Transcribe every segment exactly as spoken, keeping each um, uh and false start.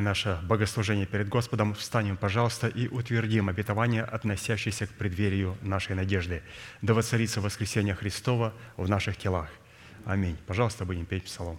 Наше богослужение перед Господом, встанем, пожалуйста, и утвердим обетование, относящееся к преддверию нашей надежды. Да воцарится воскресение Христова в наших телах. Аминь. Пожалуйста, будем петь псалом.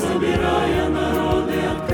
Собирая народы от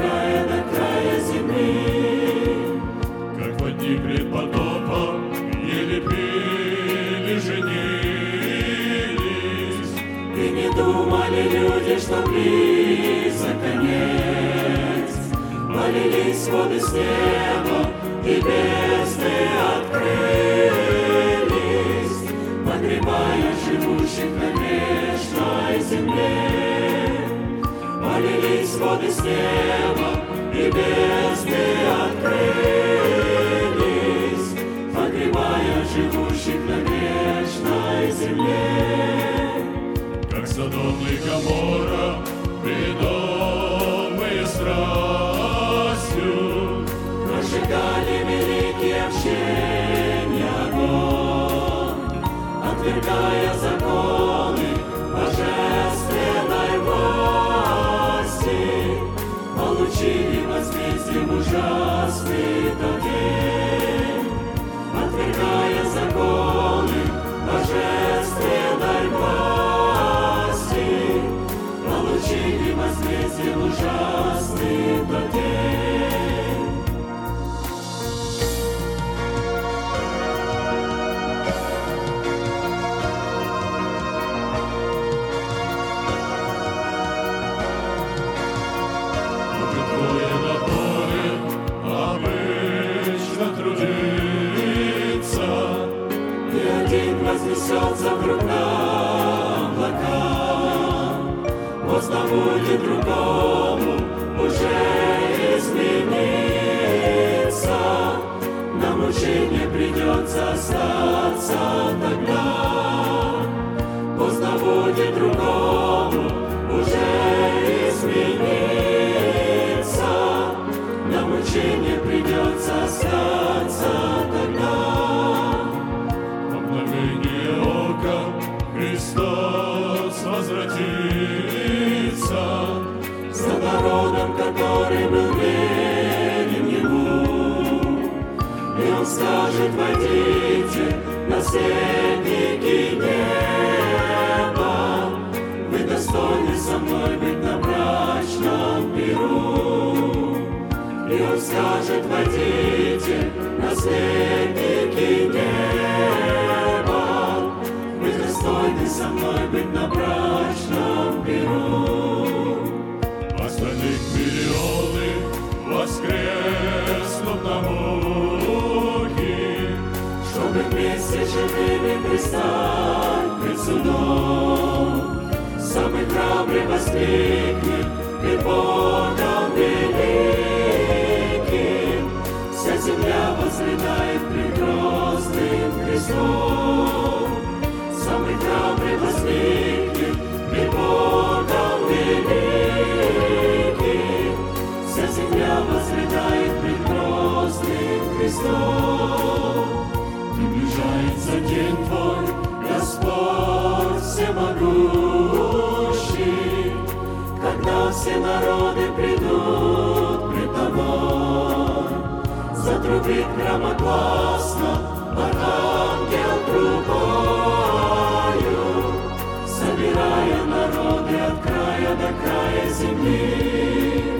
края до края земли,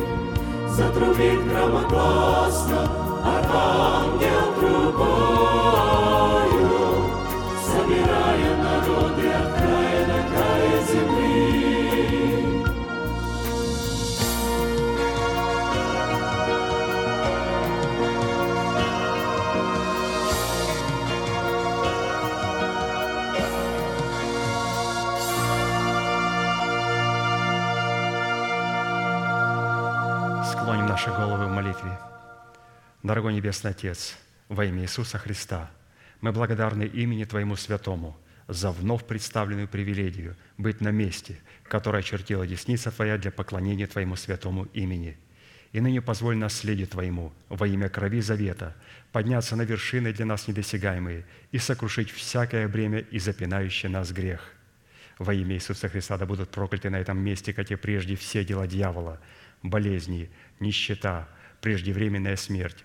за трубит громогласно, архангел трубою, собирая народы от края до края земли. Наши головы в молитве. Дорогой Небесный Отец, во имя Иисуса Христа, мы благодарны имени Твоему Святому за вновь представленную привилегию быть на месте, которое очертила десница Твоя для поклонения Твоему Святому имени. И ныне позволь нас следе Твоему во имя крови завета подняться на вершины для нас недосягаемые и сокрушить всякое бремя и запинающий нас грех. Во имя Иисуса Христа да будут прокляты на этом месте, как и прежде, все дела дьявола, болезни, нищета, преждевременная смерть,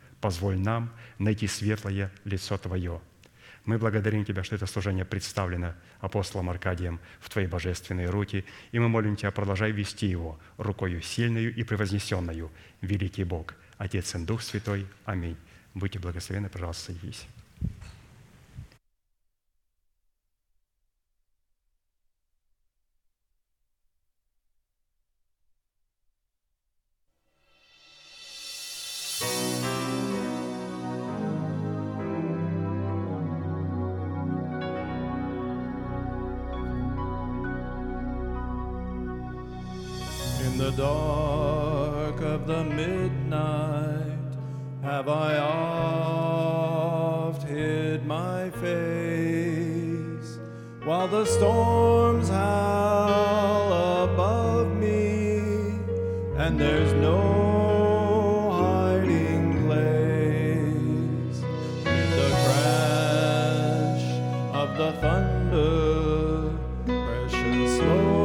позволь нам найти светлое лицо Твое. Мы благодарим Тебя, что это служение представлено апостолом Аркадием в Твои божественные руки, и мы молим Тебя, продолжай вести его рукою сильную и превознесенную, великий Бог, Отец и Дух Святой. Аминь. Будьте благословенны, пожалуйста, садитесь. In the dark of the midnight have I oft hid my face, while the storms howl above me, and there's no hiding place. In the crash of the thunder, precious Lord,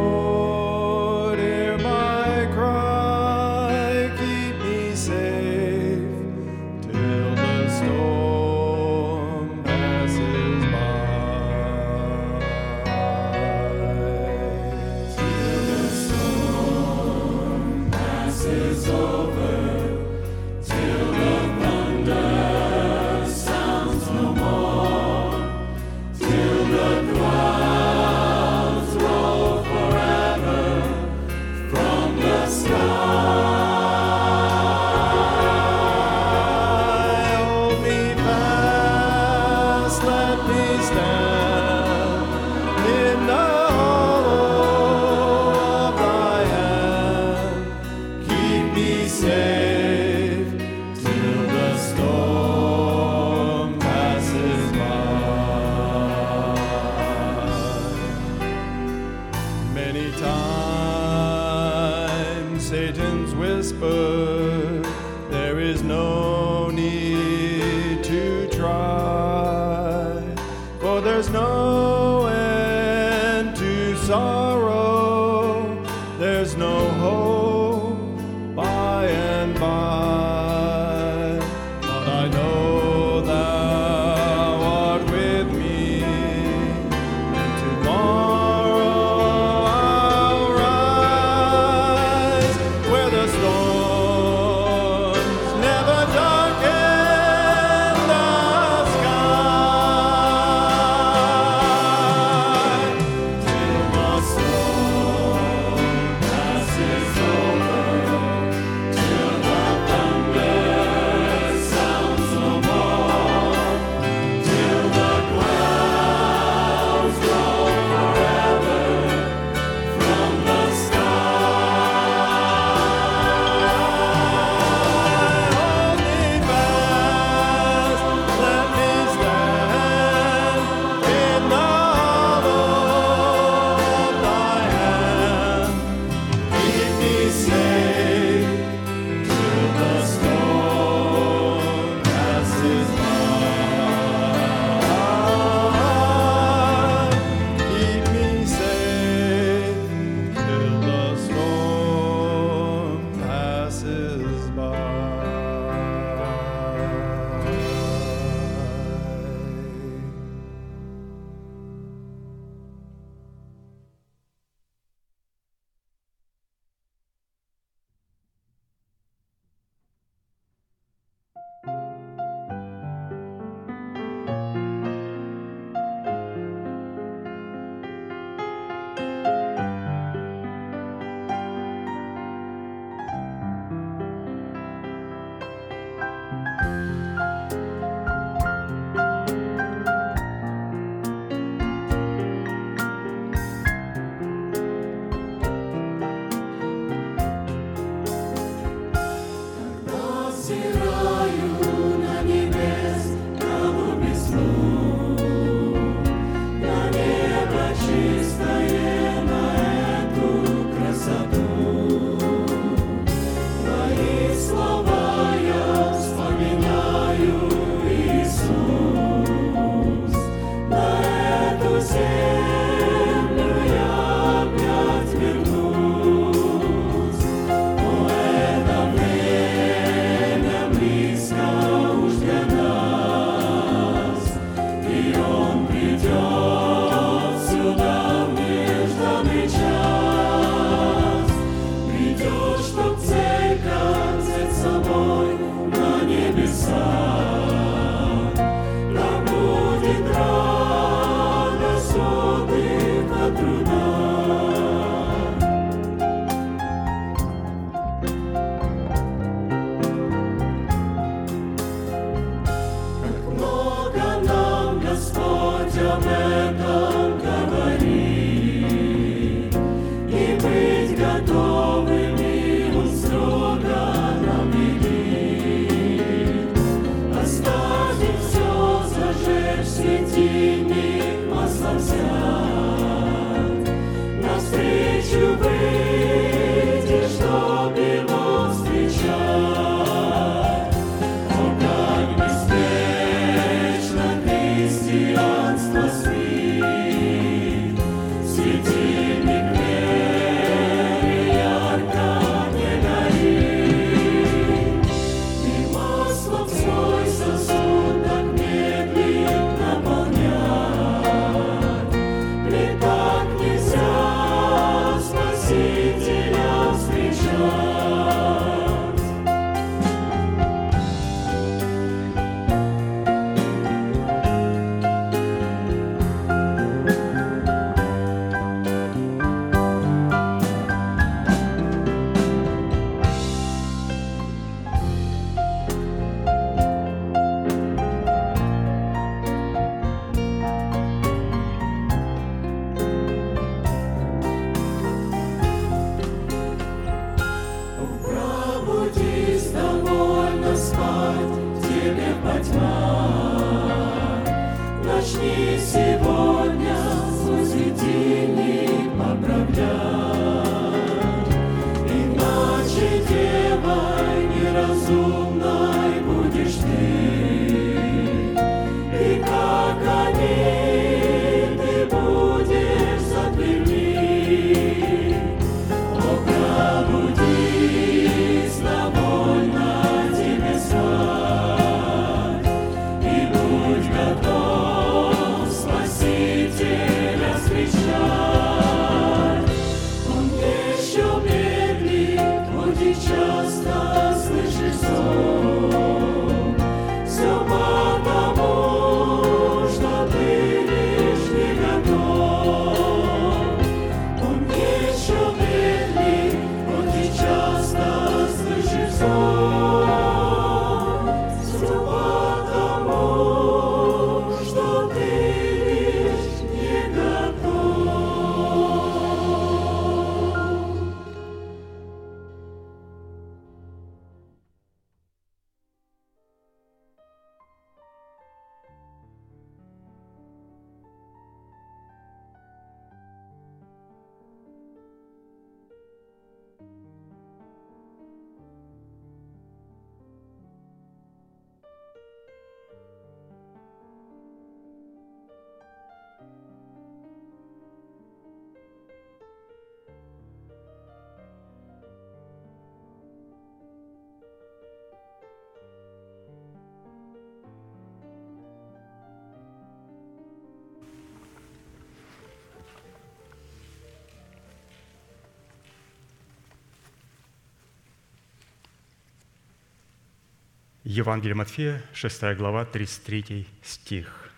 Евангелие Матфея, шестая глава, тридцать третий стих.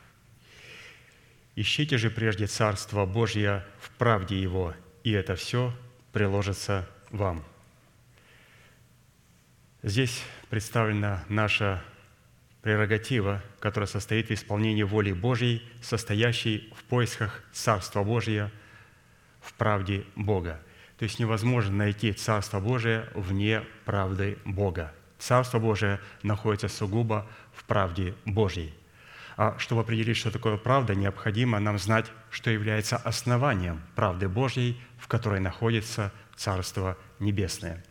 «Ищите же прежде Царство Божье в правде Его, и это все приложится вам». Здесь представлена наша прерогатива, которая состоит в исполнении воли Божьей, состоящей в поисках Царства Божия в правде Бога. То есть невозможно найти Царство Божие вне правды Бога. Царство Божие находится сугубо в правде Божьей. А чтобы определить, что такое правда, необходимо нам знать, что является основанием правды Божьей, в которой находится Царство Небесное.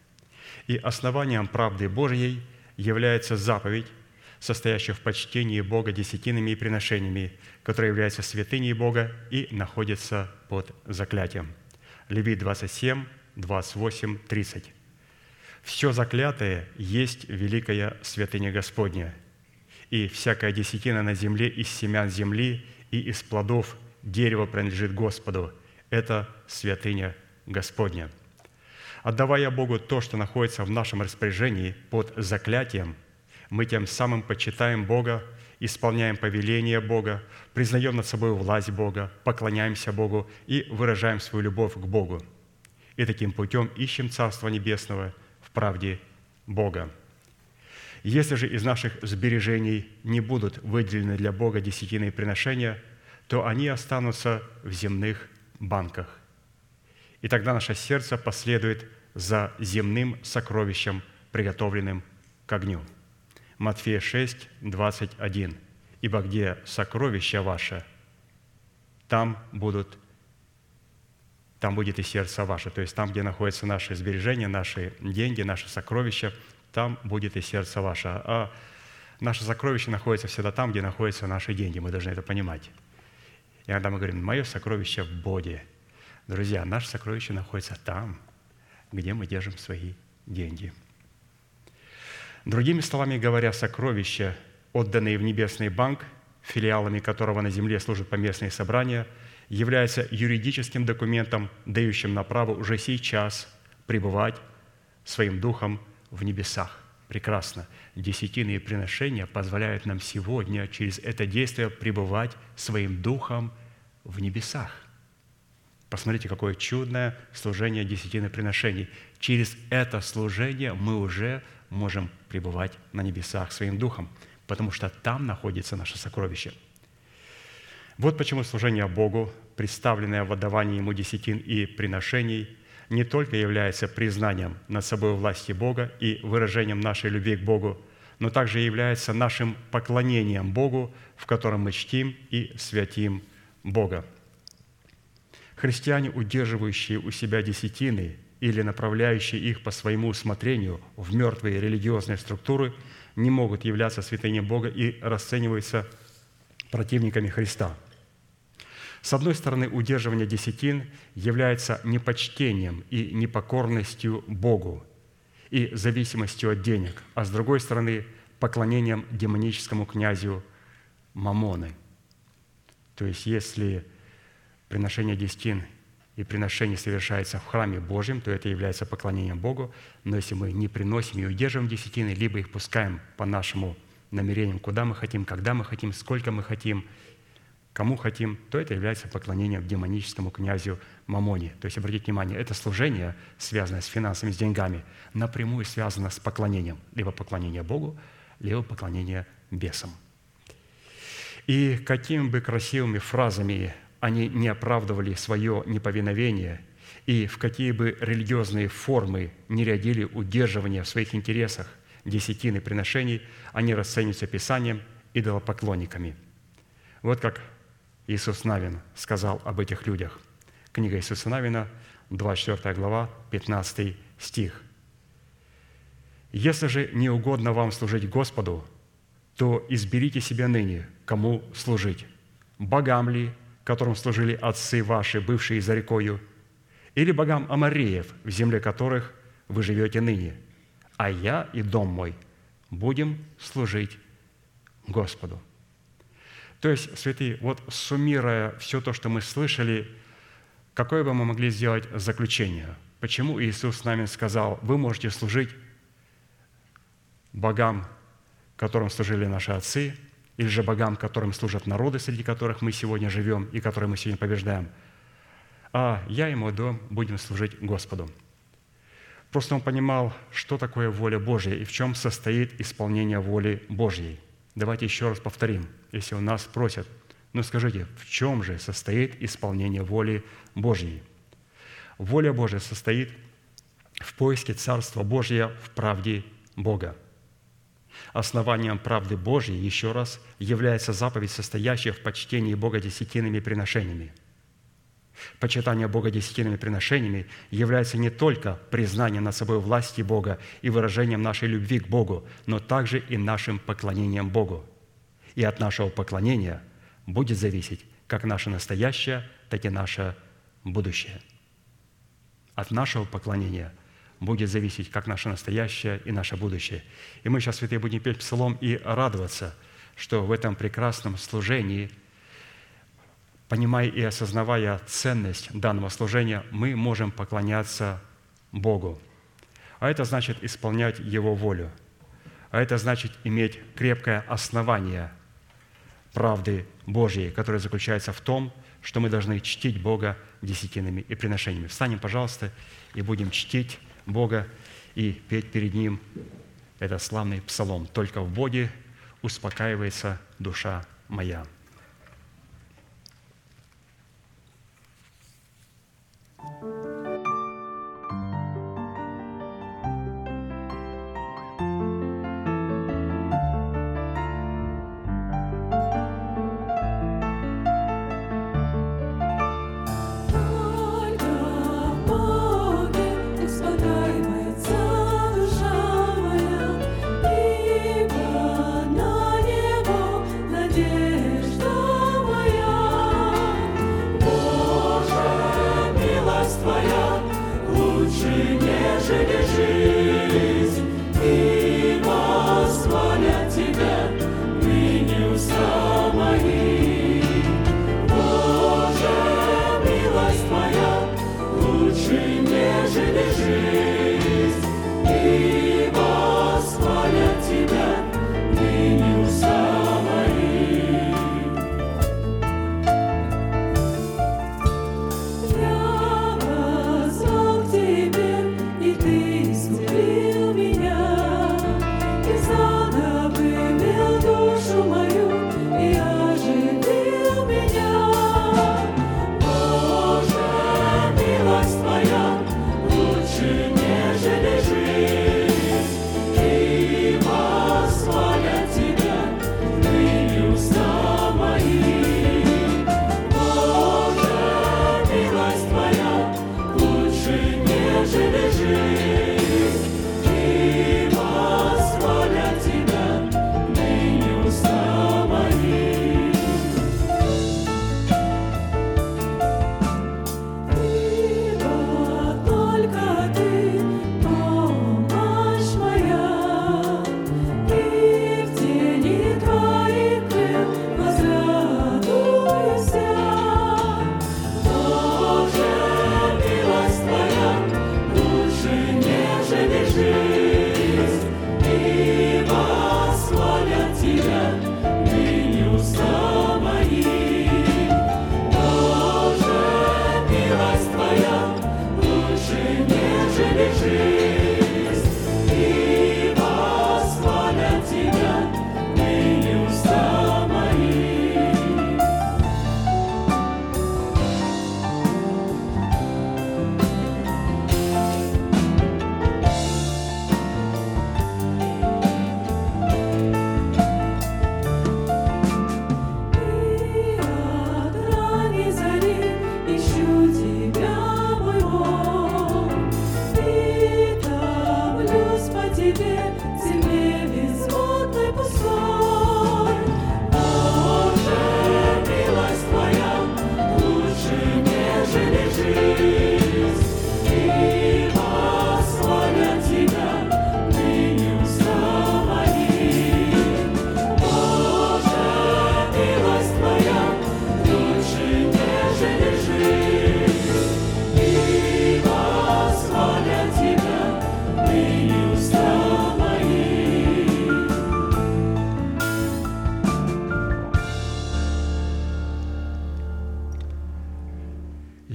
И основанием правды Божьей является заповедь, состоящая в почтении Бога десятинами и приношениями, которая является святыней Бога и находится под заклятием. Левит двадцать семь, двадцать восемь, тридцать. «Все заклятое есть великая святыня Господня, и всякая десятина на земле из семян земли и из плодов дерева принадлежит Господу. Это святыня Господня». Отдавая Богу то, что находится в нашем распоряжении под заклятием, мы тем самым почитаем Бога, исполняем повеление Бога, признаем над собой власть Бога, поклоняемся Богу и выражаем свою любовь к Богу. И таким путем ищем Царство Небесного, правде Бога. Если же из наших сбережений не будут выделены для Бога десятины и приношения, то они останутся в земных банках. И тогда наше сердце последует за земным сокровищем, приготовленным к огню. Матфея шесть, двадцать один. «Ибо где сокровище ваше, там будут там будет и сердце ваше». То есть там, где находятся наши сбережения, наши деньги, наши сокровища, там будет и сердце ваше. А наше сокровище находится всегда там, где находятся наши деньги. Мы должны это понимать. И когда мы говорим «мое сокровище в Боге», друзья, наше сокровище находится там, где мы держим свои деньги. Другими словами говоря, сокровища, отданные в небесный банк, филиалами которого на земле служат поместные собрания, является юридическим документом, дающим на право уже сейчас пребывать своим духом в небесах. Прекрасно. Десятины и приношения позволяют нам сегодня через это действие пребывать своим духом в небесах. Посмотрите, какое чудное служение десятины и приношений. Через это служение мы уже можем пребывать на небесах своим духом, потому что там находится наше сокровище. Вот почему служение Богу, представленное в отдавании Ему десятин и приношений, не только является признанием над собой власти Бога и выражением нашей любви к Богу, но также является нашим поклонением Богу, в котором мы чтим и святим Бога. Христиане, удерживающие у себя десятины или направляющие их по своему усмотрению в мертвые религиозные структуры, не могут являться святыней Бога и расцениваются противниками Христа. С одной стороны, удерживание десятин является непочтением и непокорностью Богу и зависимостью от денег, а с другой стороны, поклонением демоническому князю Мамоны. То есть, если приношение десятин и приношение совершается в храме Божьем, то это является поклонением Богу, но если мы не приносим и удерживаем десятины, либо их пускаем по нашему намерением, куда мы хотим, когда мы хотим, сколько мы хотим, кому хотим, то это является поклонением демоническому князю Мамоне. То есть, обратите внимание, это служение, связанное с финансами, с деньгами, напрямую связано с поклонением. Либо поклонение Богу, либо поклонение бесам. И какими бы красивыми фразами они не оправдывали свое неповиновение и в какие бы религиозные формы не рядили удерживание в своих интересах, десятины приношений, они расцениваются Писанием идолопоклонниками. Вот как Иисус Навин сказал об этих людях. Книга Иисуса Навина, двадцать четвёртая глава, пятнадцатый стих. «Если же не угодно вам служить Господу, то изберите себе ныне, кому служить, богам ли, которым служили отцы ваши, бывшие за рекою, или богам амореев, в земле которых вы живете ныне, а я и дом мой будем служить Господу». То есть, святые, вот суммируя все то, что мы слышали, какое бы мы могли сделать заключение? Почему Иисус Навин сказал, вы можете служить богам, которым служили наши отцы, или же богам, которым служат народы, среди которых мы сегодня живем и которые мы сегодня побеждаем, а я и мой дом будем служить Господу». Просто он понимал, что такое воля Божья и в чем состоит исполнение воли Божьей. Давайте еще раз повторим, если у нас просят, ну скажите, в чем же состоит исполнение воли Божьей? Воля Божья состоит в поиске Царства Божьего в правде Бога. Основанием правды Божьей, еще раз, является заповедь, состоящая в почтении Бога десятинными приношениями. Почитание Бога десятинными приношениями является не только признанием над собой власти Бога и выражением нашей любви к Богу, но также и нашим поклонением Богу. И от нашего поклонения будет зависеть как наше настоящее, так и наше будущее. От нашего поклонения будет зависеть как наше настоящее и наше будущее. И мы сейчас, святые, будем петь псалом и радоваться, что в этом прекрасном служении, понимая и осознавая ценность данного служения, мы можем поклоняться Богу. А это значит исполнять Его волю. А это значит иметь крепкое основание правды Божьей, которая заключается в том, что мы должны чтить Бога десятинами и приношениями. Встанем, пожалуйста, и будем чтить Бога и петь перед Ним этот славный псалом. «Только в Боге успокаивается душа моя». There's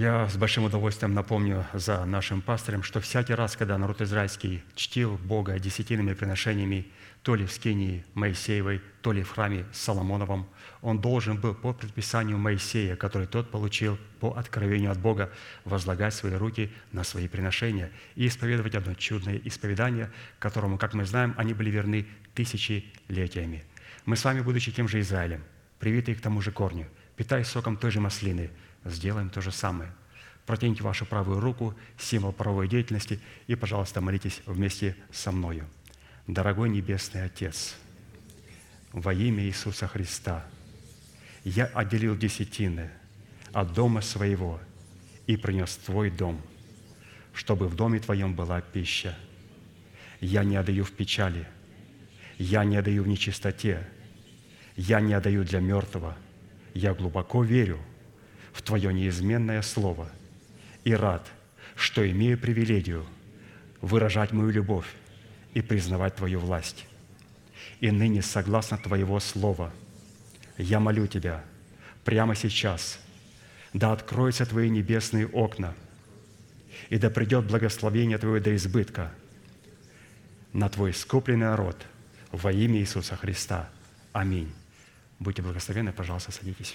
Я с большим удовольствием напомню за нашим пастырем, что всякий раз, когда народ израильский чтил Бога десятинными приношениями, то ли в скинии Моисеевой, то ли в храме Соломоновом, он должен был по предписанию Моисея, который тот получил по откровению от Бога, возлагать свои руки на свои приношения и исповедовать одно чудное исповедание, которому, как мы знаем, они были верны тысячелетиями. Мы с вами, будучи тем же Израилем, привитые к тому же корню, питаясь соком той же маслины, сделаем то же самое. Протяните вашу правую руку, символ правовой деятельности, и, пожалуйста, молитесь вместе со мною. Дорогой Небесный Отец, во имя Иисуса Христа я отделил десятины от дома своего и принес Твой дом, чтобы в доме Твоем была пища. Я не отдаю в печали, я не отдаю в нечистоте, я не отдаю для мертвого. Я глубоко верю в Твое неизменное Слово и рад, что имею привилегию выражать мою любовь и признавать Твою власть. И ныне, согласно Твоего Слова, я молю Тебя прямо сейчас, да откроются Твои небесные окна, и да придет благословение Твое до избытка на Твой искупленный народ во имя Иисуса Христа. Аминь. Будьте благословенны, пожалуйста, садитесь.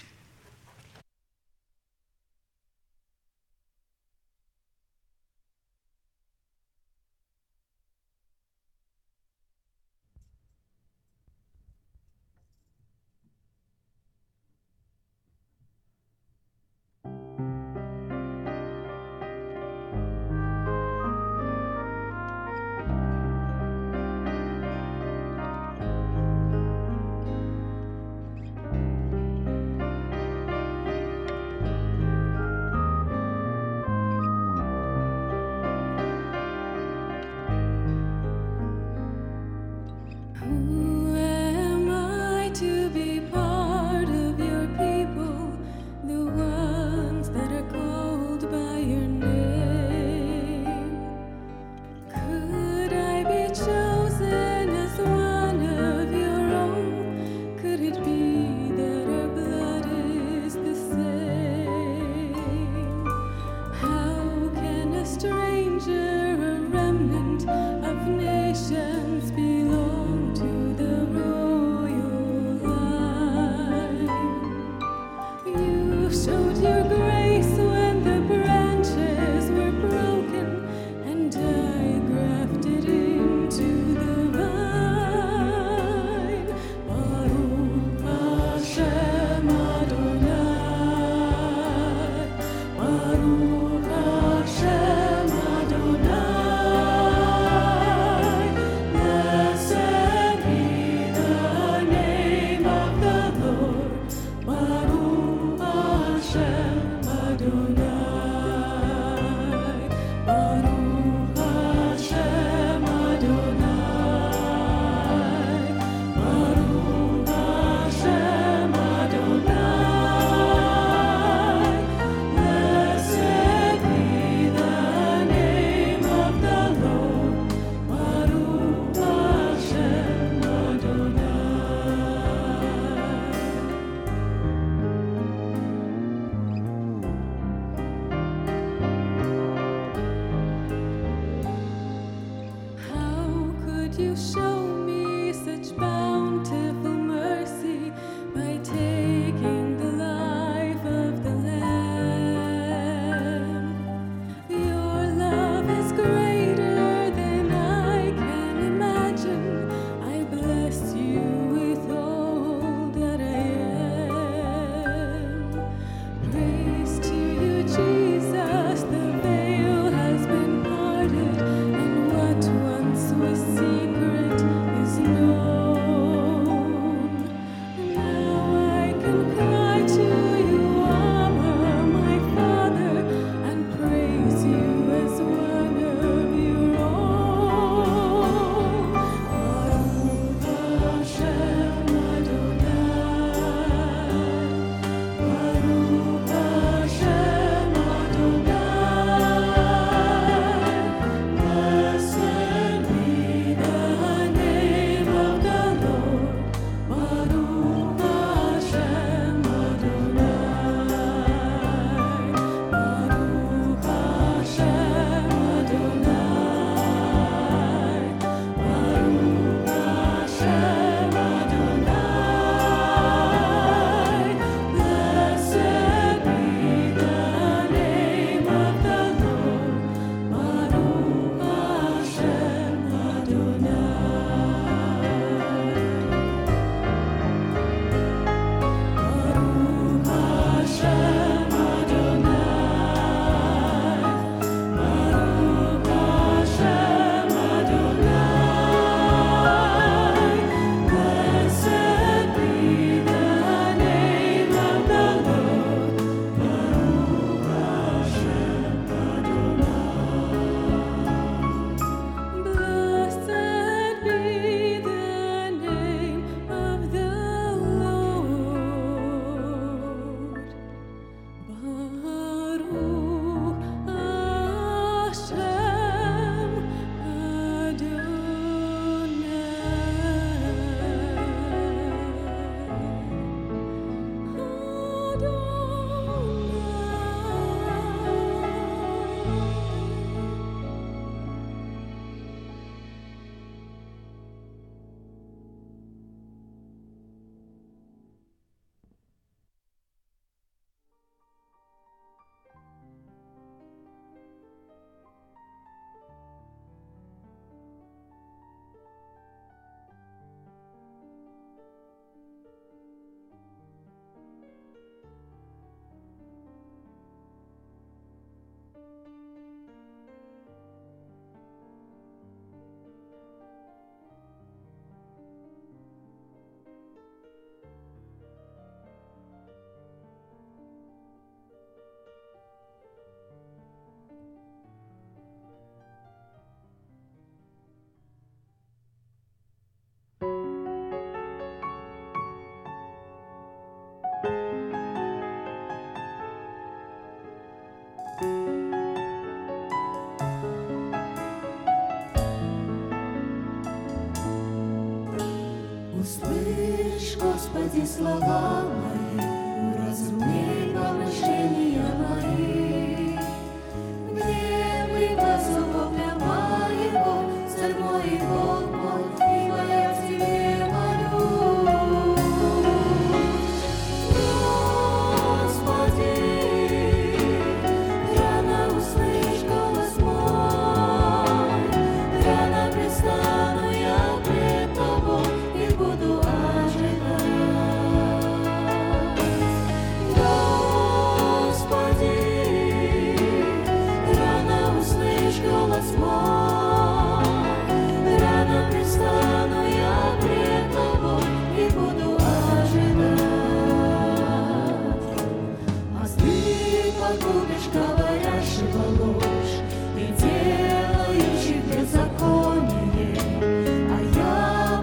Bye. Господи, слова мои, разумни помышления мои. Гневный посол вопля моего, царь мой и Бог мой, ибо я к тебе молюсь. Господи, рано услышь голос мой, рано пристану я пред тобой и буду ожидать. Господи, рано услышь голос мой, рано пристану я пред тобой и буду ожидать. А ты погубишь говорящего ложь и делающих беззаконие, а я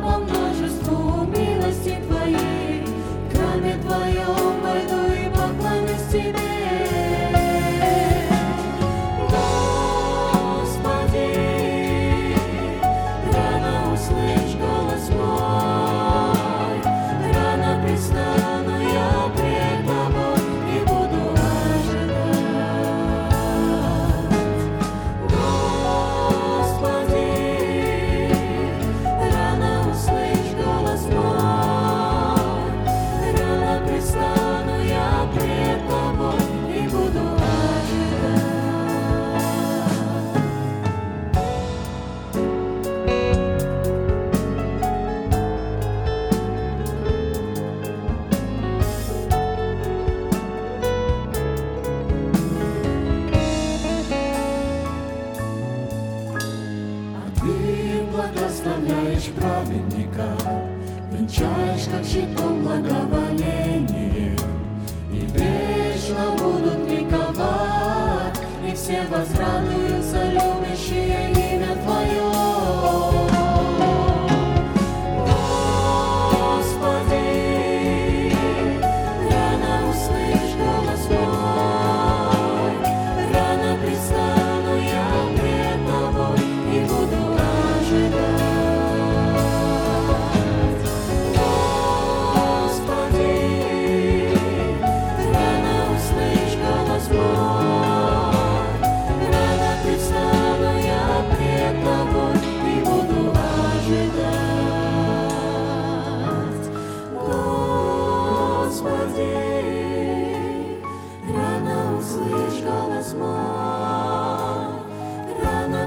по множеству милости твоей к храме твоем пойду и поклонюсь тебе. Господи, рано услышь голос мой, рано пристану я пред тобой и буду ожидать. Господи, рано услышь голос мой, рано пристану я пред тобой и буду ожидать. А ты благословляешь праведника, венчаешь как щитом благоволение, и вечно будут ликовать, и все возрадуются любящие имя твое. Господи, рано услышь голос мой, рано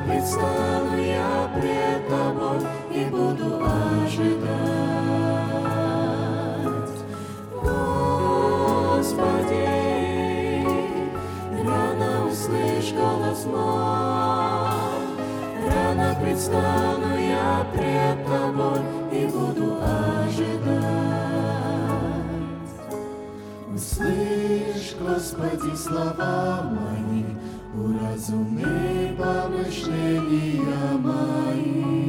пристану я пред тобой и буду ожидать. Господи, рано услышь голос мой, рано пристану я пред тобой и буду ожидать. Господи, рано услышь голос мой, рано предстану я пред тобой и буду ожидать. Господи, рано услышь голос мой, рано предстану я пред тобой и буду ожидать. Услышь, Господи, слова мои, уразуми помышления мои.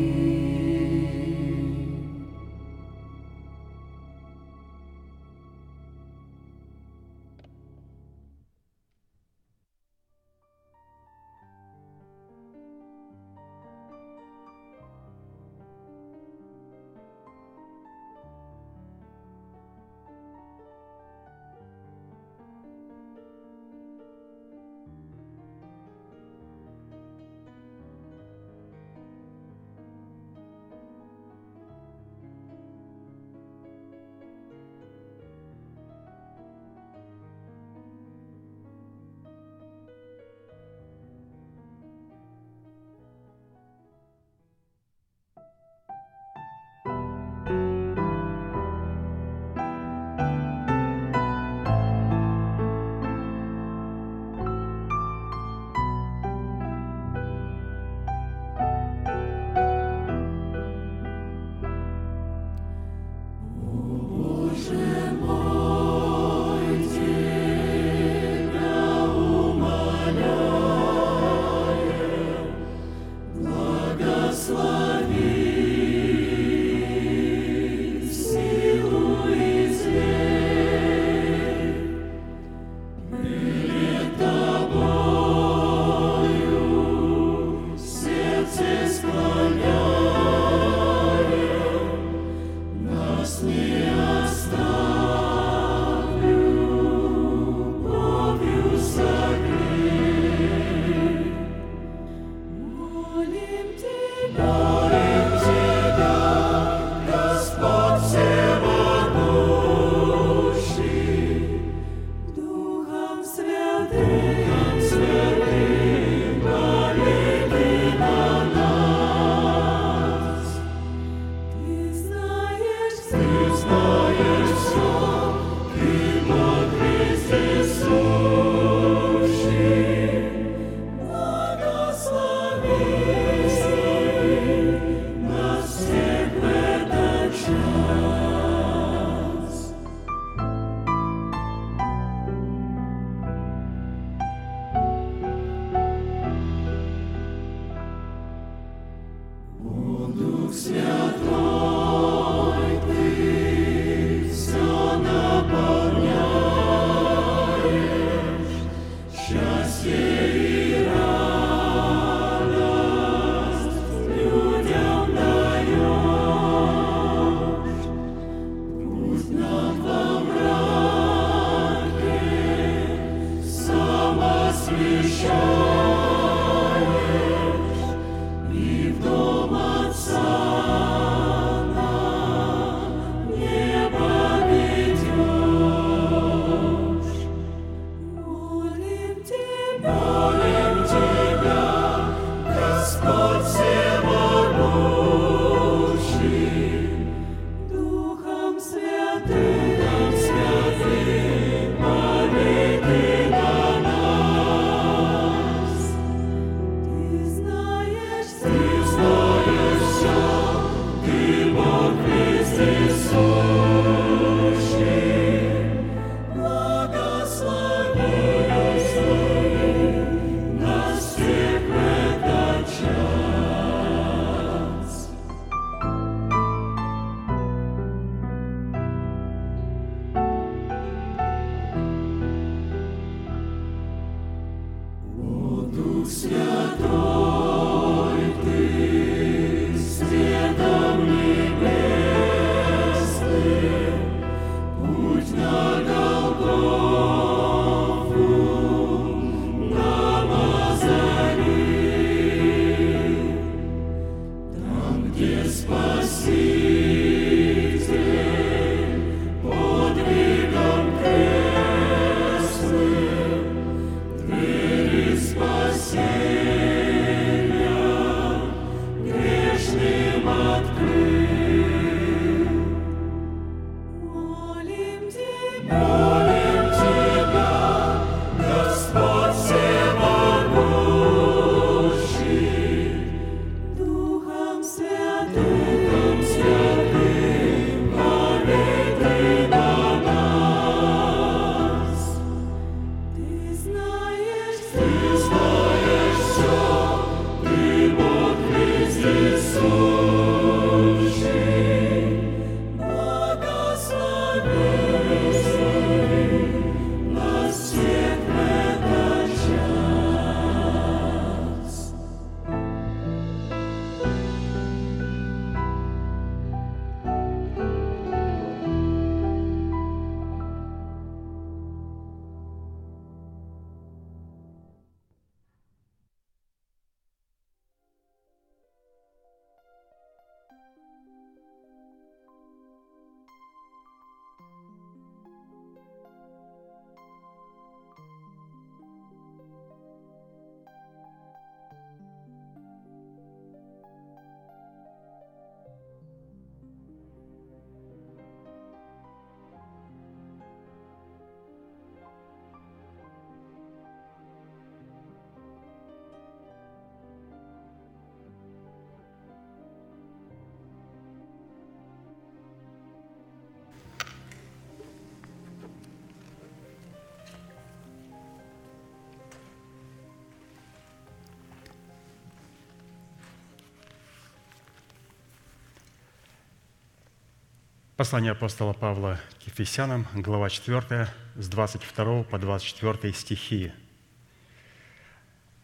Послание апостола Павла к Ефесянам, глава четвёртая, с двадцать второго по двадцать четвёртый стихи.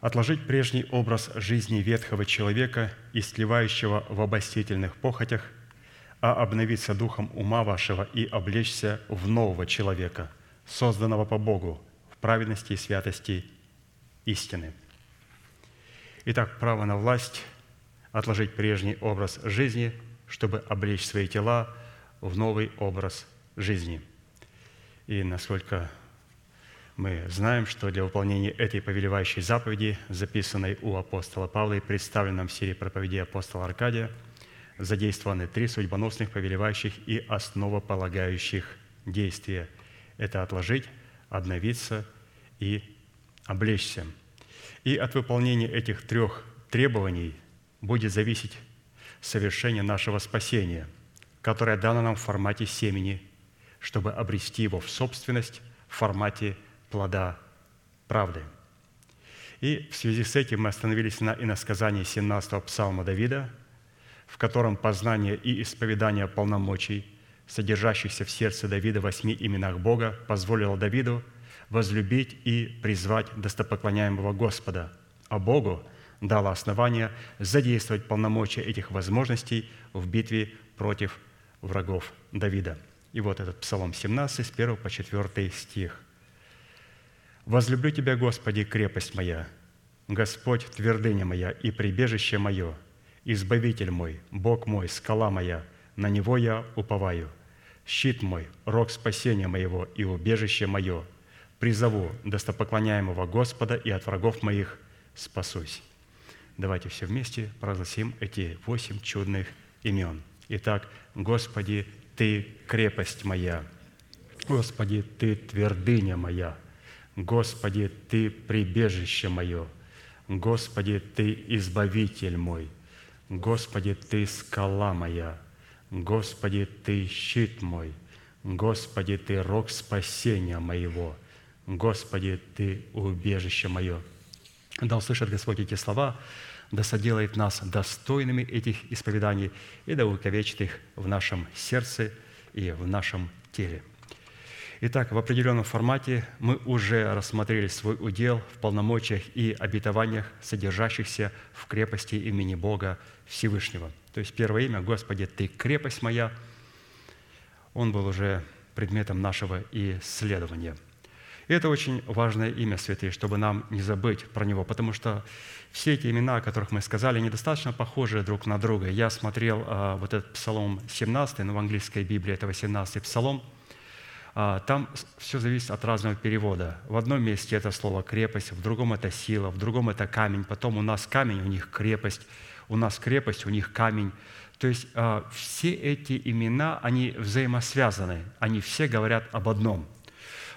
«Отложить прежний образ жизни ветхого человека, истлевающего в обольстительных похотях, а обновиться духом ума вашего и облечься в нового человека, созданного по Богу, в праведности и святости истины». Итак, право на власть – отложить прежний образ жизни, чтобы облечь свои тела в новый образ жизни. И насколько мы знаем, что для выполнения этой повелевающей заповеди, записанной у апостола Павла и представленной нам в серии проповедей апостола Аркадия, задействованы три судьбоносных, повелевающих и основополагающих действия. Это отложить, обновиться и облечься. И от выполнения этих трех требований будет зависеть совершение нашего спасения, которое дано нам в формате семени, чтобы обрести его в собственность в формате плода правды. И в связи с этим мы остановились на иносказании семнадцатого псалма Давида, в котором познание и исповедание полномочий, содержащихся в сердце Давида в восьми именах Бога, позволило Давиду возлюбить и призвать достопоклоняемого Господа, а Богу дало основание задействовать полномочия этих возможностей в битве против врагов Давида. И вот этот Псалом семнадцать, с первого по четвёртый стих. «Возлюблю Тебя, Господи, крепость моя, Господь, твердыня моя и прибежище мое, Избавитель мой, Бог мой, скала моя, на Него я уповаю, щит мой, рог спасения моего и убежище мое, призову достопоклоняемого Господа и от врагов моих спасусь». Давайте все вместе прогласим эти восемь чудных имен. Итак, Господи, Ты крепость моя, Господи, Ты твердыня моя, Господи, Ты прибежище мое, Господи, Ты избавитель мой, Господи, Ты скала моя, Господи, Ты щит мой, Господи, Ты рог спасения моего, Господи, Ты убежище мое. Да услышит Господь эти слова, да соделает нас достойными этих исповеданий и да увековечит их в нашем сердце и в нашем теле. Итак, в определенном формате мы уже рассмотрели свой удел в полномочиях и обетованиях, содержащихся в крепости имени Бога Всевышнего. То есть первое имя «Господи, Ты крепость моя», он был уже предметом нашего исследования. И это очень важное имя, святые, чтобы нам не забыть про него, потому что все эти имена, о которых мы сказали, недостаточно похожи друг на друга. Я смотрел а, вот этот Псалом семнадцать, но в английской Библии это восемнадцатый Псалом. А, там все зависит от разного перевода. В одном месте это слово «крепость», в другом это «сила», в другом это «камень», потом у нас «камень», у них «крепость», у нас «крепость», у них «камень». То есть а, все эти имена, они взаимосвязаны, они все говорят об одном.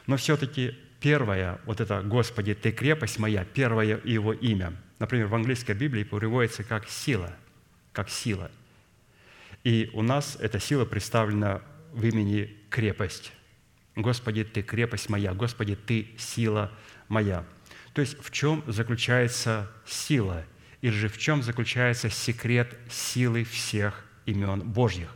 Но все-таки первое, вот это «Господи, Ты крепость моя», первое его имя, например, в английской Библии переводится как «сила», как «сила». И у нас эта сила представлена в имени «крепость». «Господи, Ты крепость моя», «Господи, Ты сила моя». То есть в чем заключается сила, или же в чем заключается секрет силы всех имен Божьих?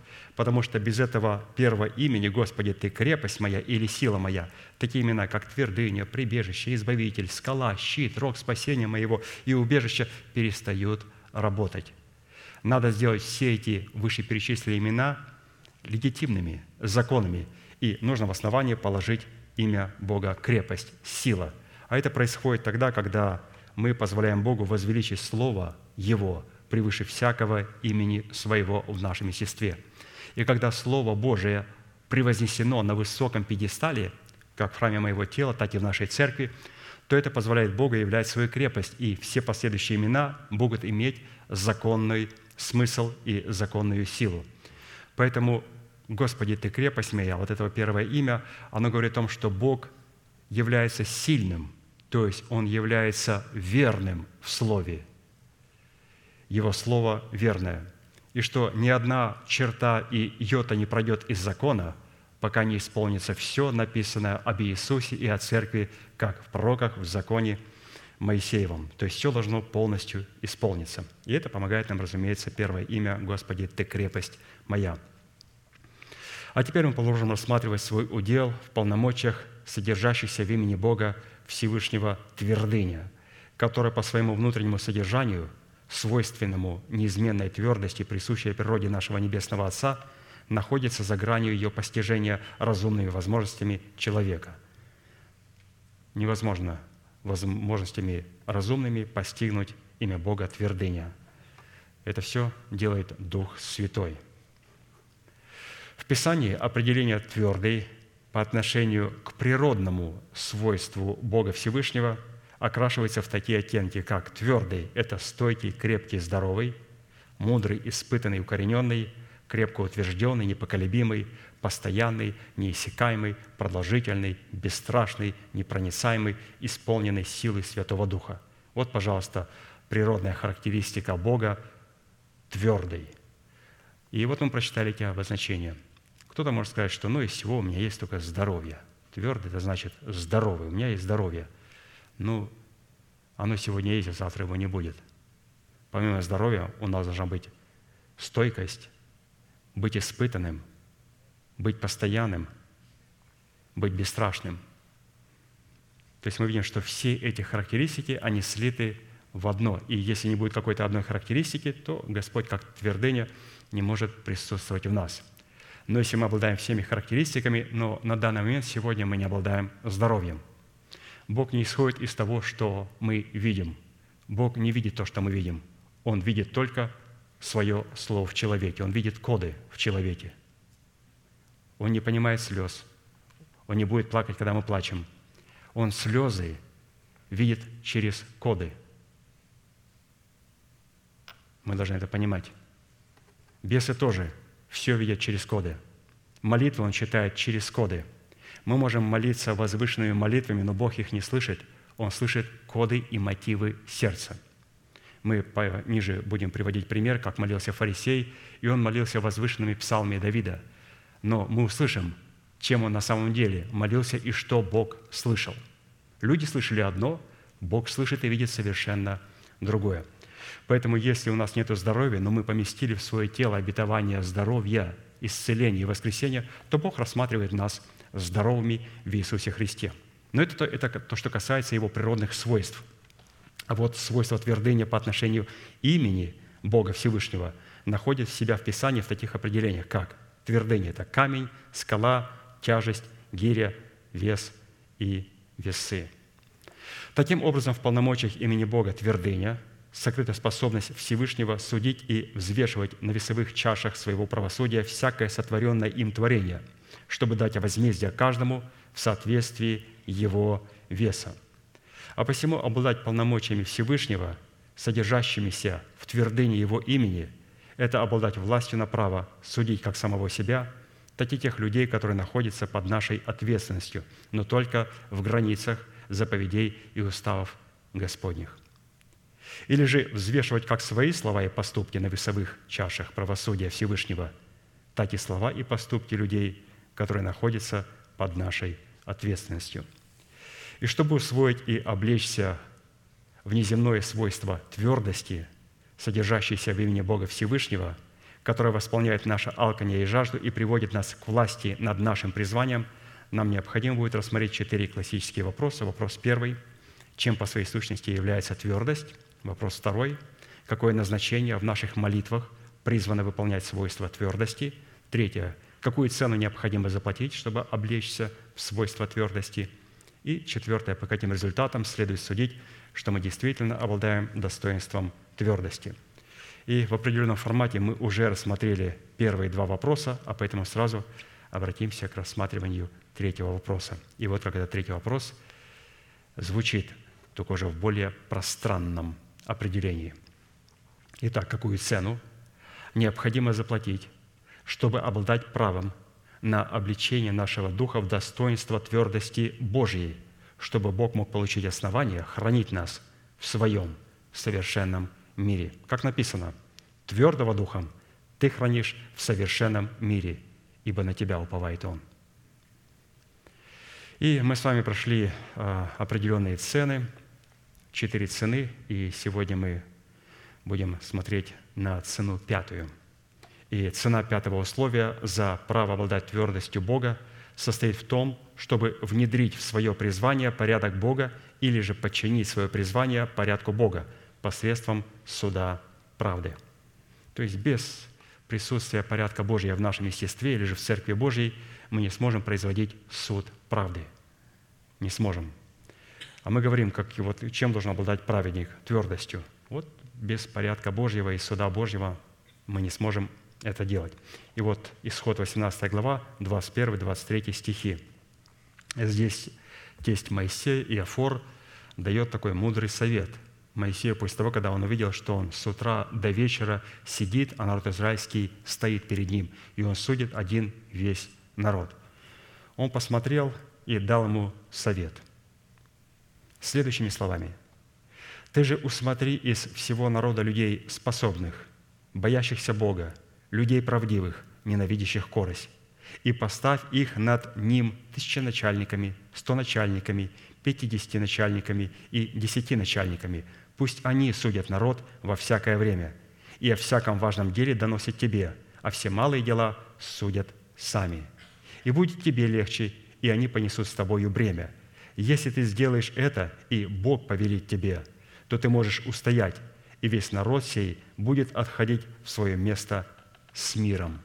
потому что без этого первого имени, Господи, Ты крепость моя или сила моя, такие имена, как твердыня, прибежище, избавитель, скала, щит, рог спасения моего и убежище, перестают работать. Надо сделать все эти вышеперечисленные имена легитимными, законными, и нужно в основании положить имя Бога крепость, сила. А это происходит тогда, когда мы позволяем Богу возвеличить Слово Его превыше всякого имени Своего в нашем естестве. И когда Слово Божие превознесено на высоком пьедестале, как в храме моего тела, так и в нашей церкви, то это позволяет Богу являть свою крепость, и все последующие имена могут иметь законный смысл и законную силу. Поэтому «Господи, Ты крепость моя», вот это первое имя, оно говорит о том, что Бог является сильным, то есть Он является верным в Слове. Его Слово верное. И что ни одна черта и йота не пройдет из закона, пока не исполнится все написанное об Иисусе и о Церкви, как в пророках, в законе Моисеевом. То есть все должно полностью исполниться. И это помогает нам, разумеется, первое имя «Господи, Ты крепость моя». А теперь мы положим рассматривать свой удел в полномочиях, содержащихся в имени Бога Всевышнего твердыня, которая по своему внутреннему содержанию, свойственному неизменной твердости, присущей природе нашего Небесного Отца, находится за гранью ее постижения разумными возможностями человека. Невозможно возможностями разумными постигнуть имя Бога твердыня. Это все делает Дух Святой. В Писании определение «твердый» по отношению к природному свойству Бога Всевышнего окрашивается в такие оттенки, как «твердый» – это стойкий, крепкий, здоровый, мудрый, испытанный, укорененный, крепко утвержденный, непоколебимый, постоянный, неиссякаемый, продолжительный, бесстрашный, непроницаемый, исполненный силой Святого Духа. Вот, пожалуйста, природная характеристика Бога – твердый. И вот мы прочитали эти обозначения. Кто-то может сказать, что «ну, из всего у меня есть только здоровье». Твердый – это значит «здоровый», у меня есть здоровье. Ну, оно сегодня есть, а завтра его не будет. Помимо здоровья у нас должна быть стойкость, быть испытанным, быть постоянным, быть бесстрашным. То есть мы видим, что все эти характеристики, они слиты в одно. И если не будет какой-то одной характеристики, то Господь, как твердыня, не может присутствовать в нас. Но если мы обладаем всеми характеристиками, но на данный момент сегодня мы не обладаем здоровьем. Бог не исходит из того, что мы видим. Бог не видит то, что мы видим. Он видит только свое слово в человеке. Он видит коды в человеке. Он не понимает слез. Он не будет плакать, когда мы плачем. Он слезы видит через коды. Мы должны это понимать. Бесы тоже все видят через коды. Молитву он читает через коды. Мы можем молиться возвышенными молитвами, но Бог их не слышит. Он слышит коды и мотивы сердца. Мы пониже будем приводить пример, как молился фарисей, и он молился возвышенными псалмами Давида. Но мы услышим, чем он на самом деле молился и что Бог слышал. Люди слышали одно, Бог слышит и видит совершенно другое. Поэтому, если у нас нет здоровья, но мы поместили в свое тело обетование здоровья, исцеления и воскресения, то Бог рассматривает нас здоровыми в Иисусе Христе. Но это то, это то, что касается Его природных свойств. А вот свойство твердыни по отношению имени Бога Всевышнего находит себя в Писании в таких определениях, как твердыня – это камень, скала, тяжесть, гиря, вес и весы. Таким образом, в полномочиях имени Бога твердыня сокрыта способность Всевышнего судить и взвешивать на весовых чашах своего правосудия всякое сотворенное им творение, чтобы дать возмездие каждому в соответствии его веса. А посему обладать полномочиями Всевышнего, содержащимися в твердыне его имени, это обладать властью на право судить как самого себя, так и тех людей, которые находятся под нашей ответственностью, но только в границах заповедей и уставов Господних. Или же взвешивать как свои слова и поступки на весовых чашах правосудия Всевышнего, так и слова и поступки людей, которые находятся под нашей ответственностью. И чтобы усвоить и облечься в неземное свойство твердости, содержащееся в имени Бога Всевышнего, которая восполняет наше алканье и жажду и приводит нас к власти над нашим призванием, нам необходимо будет рассмотреть четыре классические вопроса. Вопрос первый – чем по своей сущности является твердость? Вопрос второй – какое назначение в наших молитвах призвано выполнять свойства твердости? Третье – какую цену необходимо заплатить, чтобы облечься в свойства твердости? И четвертое – по каким результатам следует судить, что мы действительно обладаем достоинством твердости? И в определенном формате мы уже рассмотрели первые два вопроса, а поэтому сразу обратимся к рассматриванию третьего вопроса. И вот как этот третий вопрос звучит, только уже в более пространном определении. Итак, какую цену необходимо заплатить, чтобы обладать правом на обличение нашего духа в достоинство твердости Божьей, чтобы Бог мог получить основание хранить нас в Своем совершенном мире? Как написано, «Твердого духом ты хранишь в совершенном мире, ибо на тебя уповает он». И мы с вами прошли определенные цены, четыре цены, и сегодня мы будем смотреть на цену пятую. И цена пятого условия за право обладать твердостью Бога состоит в том, чтобы внедрить в свое призвание порядок Бога или же подчинить свое призвание порядку Бога посредством суда правды. То есть без присутствия порядка Божьего в нашем естестве или же в Церкви Божьей мы не сможем производить суд правды. Не сможем. А мы говорим, как, вот, чем должен обладать праведник? Твердостью. Вот без порядка Божьего и суда Божьего мы не сможем это делать. И вот Исход восемнадцатая глава, двадцать первый двадцать третий стихи. Здесь тесть Моисей, Иофор, дает такой мудрый совет Моисею после того, когда он увидел, что он с утра до вечера сидит, а народ израильский стоит перед ним, и он судит один весь народ. Он посмотрел и дал ему совет следующими словами. «Ты же усмотри из всего народа людей способных, боящихся Бога, людей правдивых, ненавидящих корысть, и поставь их над ним тысяченачальниками, стоначальниками, пятидесяти начальниками и десяти начальниками. Пусть они судят народ во всякое время, и о всяком важном деле доносят тебе, а все малые дела судят сами. И будет тебе легче, и они понесут с тобою бремя. Если ты сделаешь это, и Бог повелит тебе, то ты можешь устоять, и весь народ сей будет отходить в свое место с миром».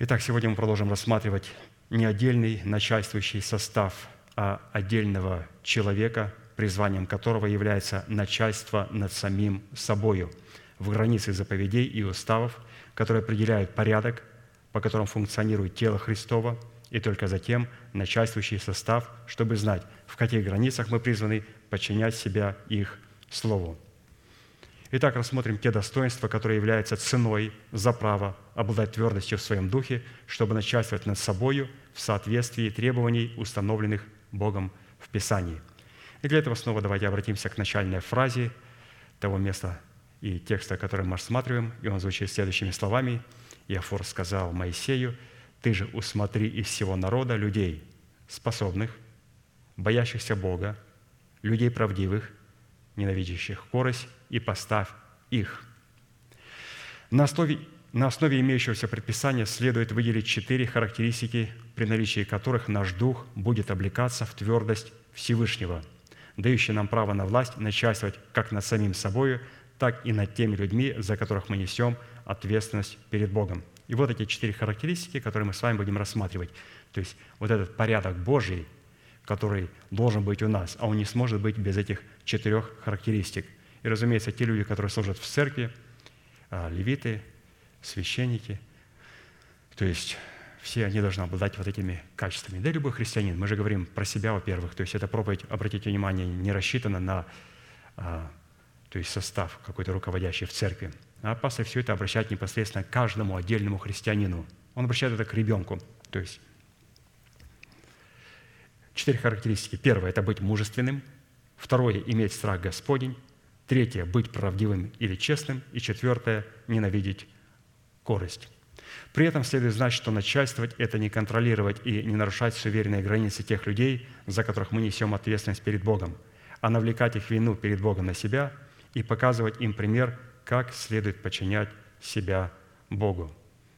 Итак, сегодня мы продолжим рассматривать не отдельный начальствующий состав, а отдельного человека, призванием которого является начальство над самим собою в границе заповедей и уставов, которые определяют порядок, по которому функционирует тело Христова, и только затем начальствующий состав, чтобы знать, в каких границах мы призваны подчинять себя их слову. Итак, рассмотрим те достоинства, которые являются ценой за право обладать твердостью в своем духе, чтобы начальствовать над собою в соответствии требований, установленных Богом в Писании. И для этого снова давайте обратимся к начальной фразе того места и текста, который мы рассматриваем, и он звучит следующими словами. «Иофор сказал Моисею, ты же усмотри из всего народа людей способных, боящихся Бога, людей правдивых, ненавидящих корысть, и поставь их». На основе, на основе имеющегося предписания следует выделить четыре характеристики, при наличии которых наш дух будет облекаться в твердость Всевышнего, дающий нам право на власть начальствовать как над самим собою, так и над теми людьми, за которых мы несем ответственность перед Богом. И вот эти четыре характеристики, которые мы с вами будем рассматривать. То есть вот этот порядок Божий, который должен быть у нас, а он не сможет быть без этих четырех характеристик. И, разумеется, те люди, которые служат в церкви, левиты, священники, то есть все они должны обладать вот этими качествами. Да и любой христианин. Мы же говорим про себя, во-первых. То есть эта проповедь, обратите внимание, не рассчитана на то есть состав какой-то руководящий в церкви. А пастор все это обращает непосредственно к каждому отдельному христианину. Он обращает это к ребенку. То есть четыре характеристики. Первое – это быть мужественным. Второе – иметь страх Господень. Третье – быть правдивым или честным. И четвертое – ненавидеть корысть. При этом следует знать, что начальствовать – это не контролировать и не нарушать суверенные границы тех людей, за которых мы несем ответственность перед Богом, а навлекать их вину перед Богом на себя и показывать им пример как следует подчинять себя Богу.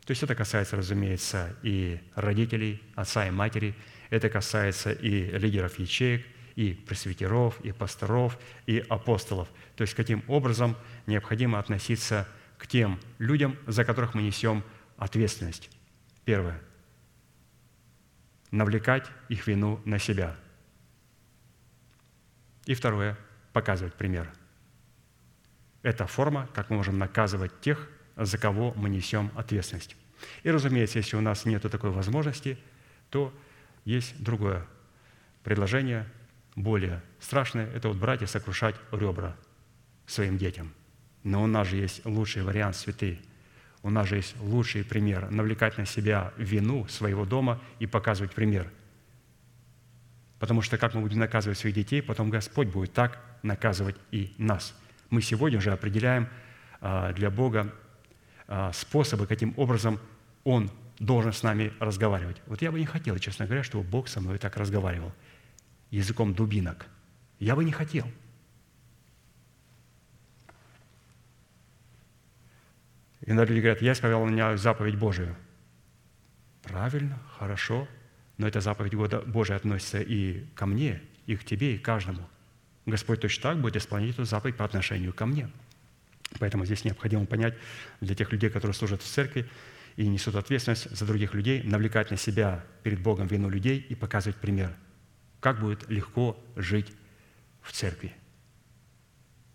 То есть это касается, разумеется, и родителей, отца и матери, это касается и лидеров ячеек, и пресвитеров, и пасторов, и апостолов. То есть каким образом необходимо относиться к тем людям, за которых мы несем ответственность. Первое. Навлекать их вину на себя. И второе. Показывать пример. Это форма, как мы можем наказывать тех, за кого мы несем ответственность. И, разумеется, если у нас нет такой возможности, то есть другое предложение, более страшное, это вот брать и сокрушать ребра своим детям. Но у нас же есть лучший вариант, святые. У нас же есть лучший пример. Навлекать на себя вину своего дома и показывать пример. Потому что как мы будем наказывать своих детей, потом Господь будет так наказывать и нас. Мы сегодня же определяем для Бога способы, каким образом Он должен с нами разговаривать. Вот я бы не хотел, честно говоря, чтобы Бог со мной так разговаривал. Языком дубинок. Я бы не хотел. Иногда люди говорят, я исповедал у меня заповедь Божию. Правильно, хорошо, но эта заповедь Божия относится и ко мне, и к тебе, и к каждому. Господь точно так будет исполнять эту заповедь по отношению ко мне. Поэтому здесь необходимо понять для тех людей, которые служат в церкви и несут ответственность за других людей, навлекать на себя перед Богом вину людей и показывать пример, как будет легко жить в церкви.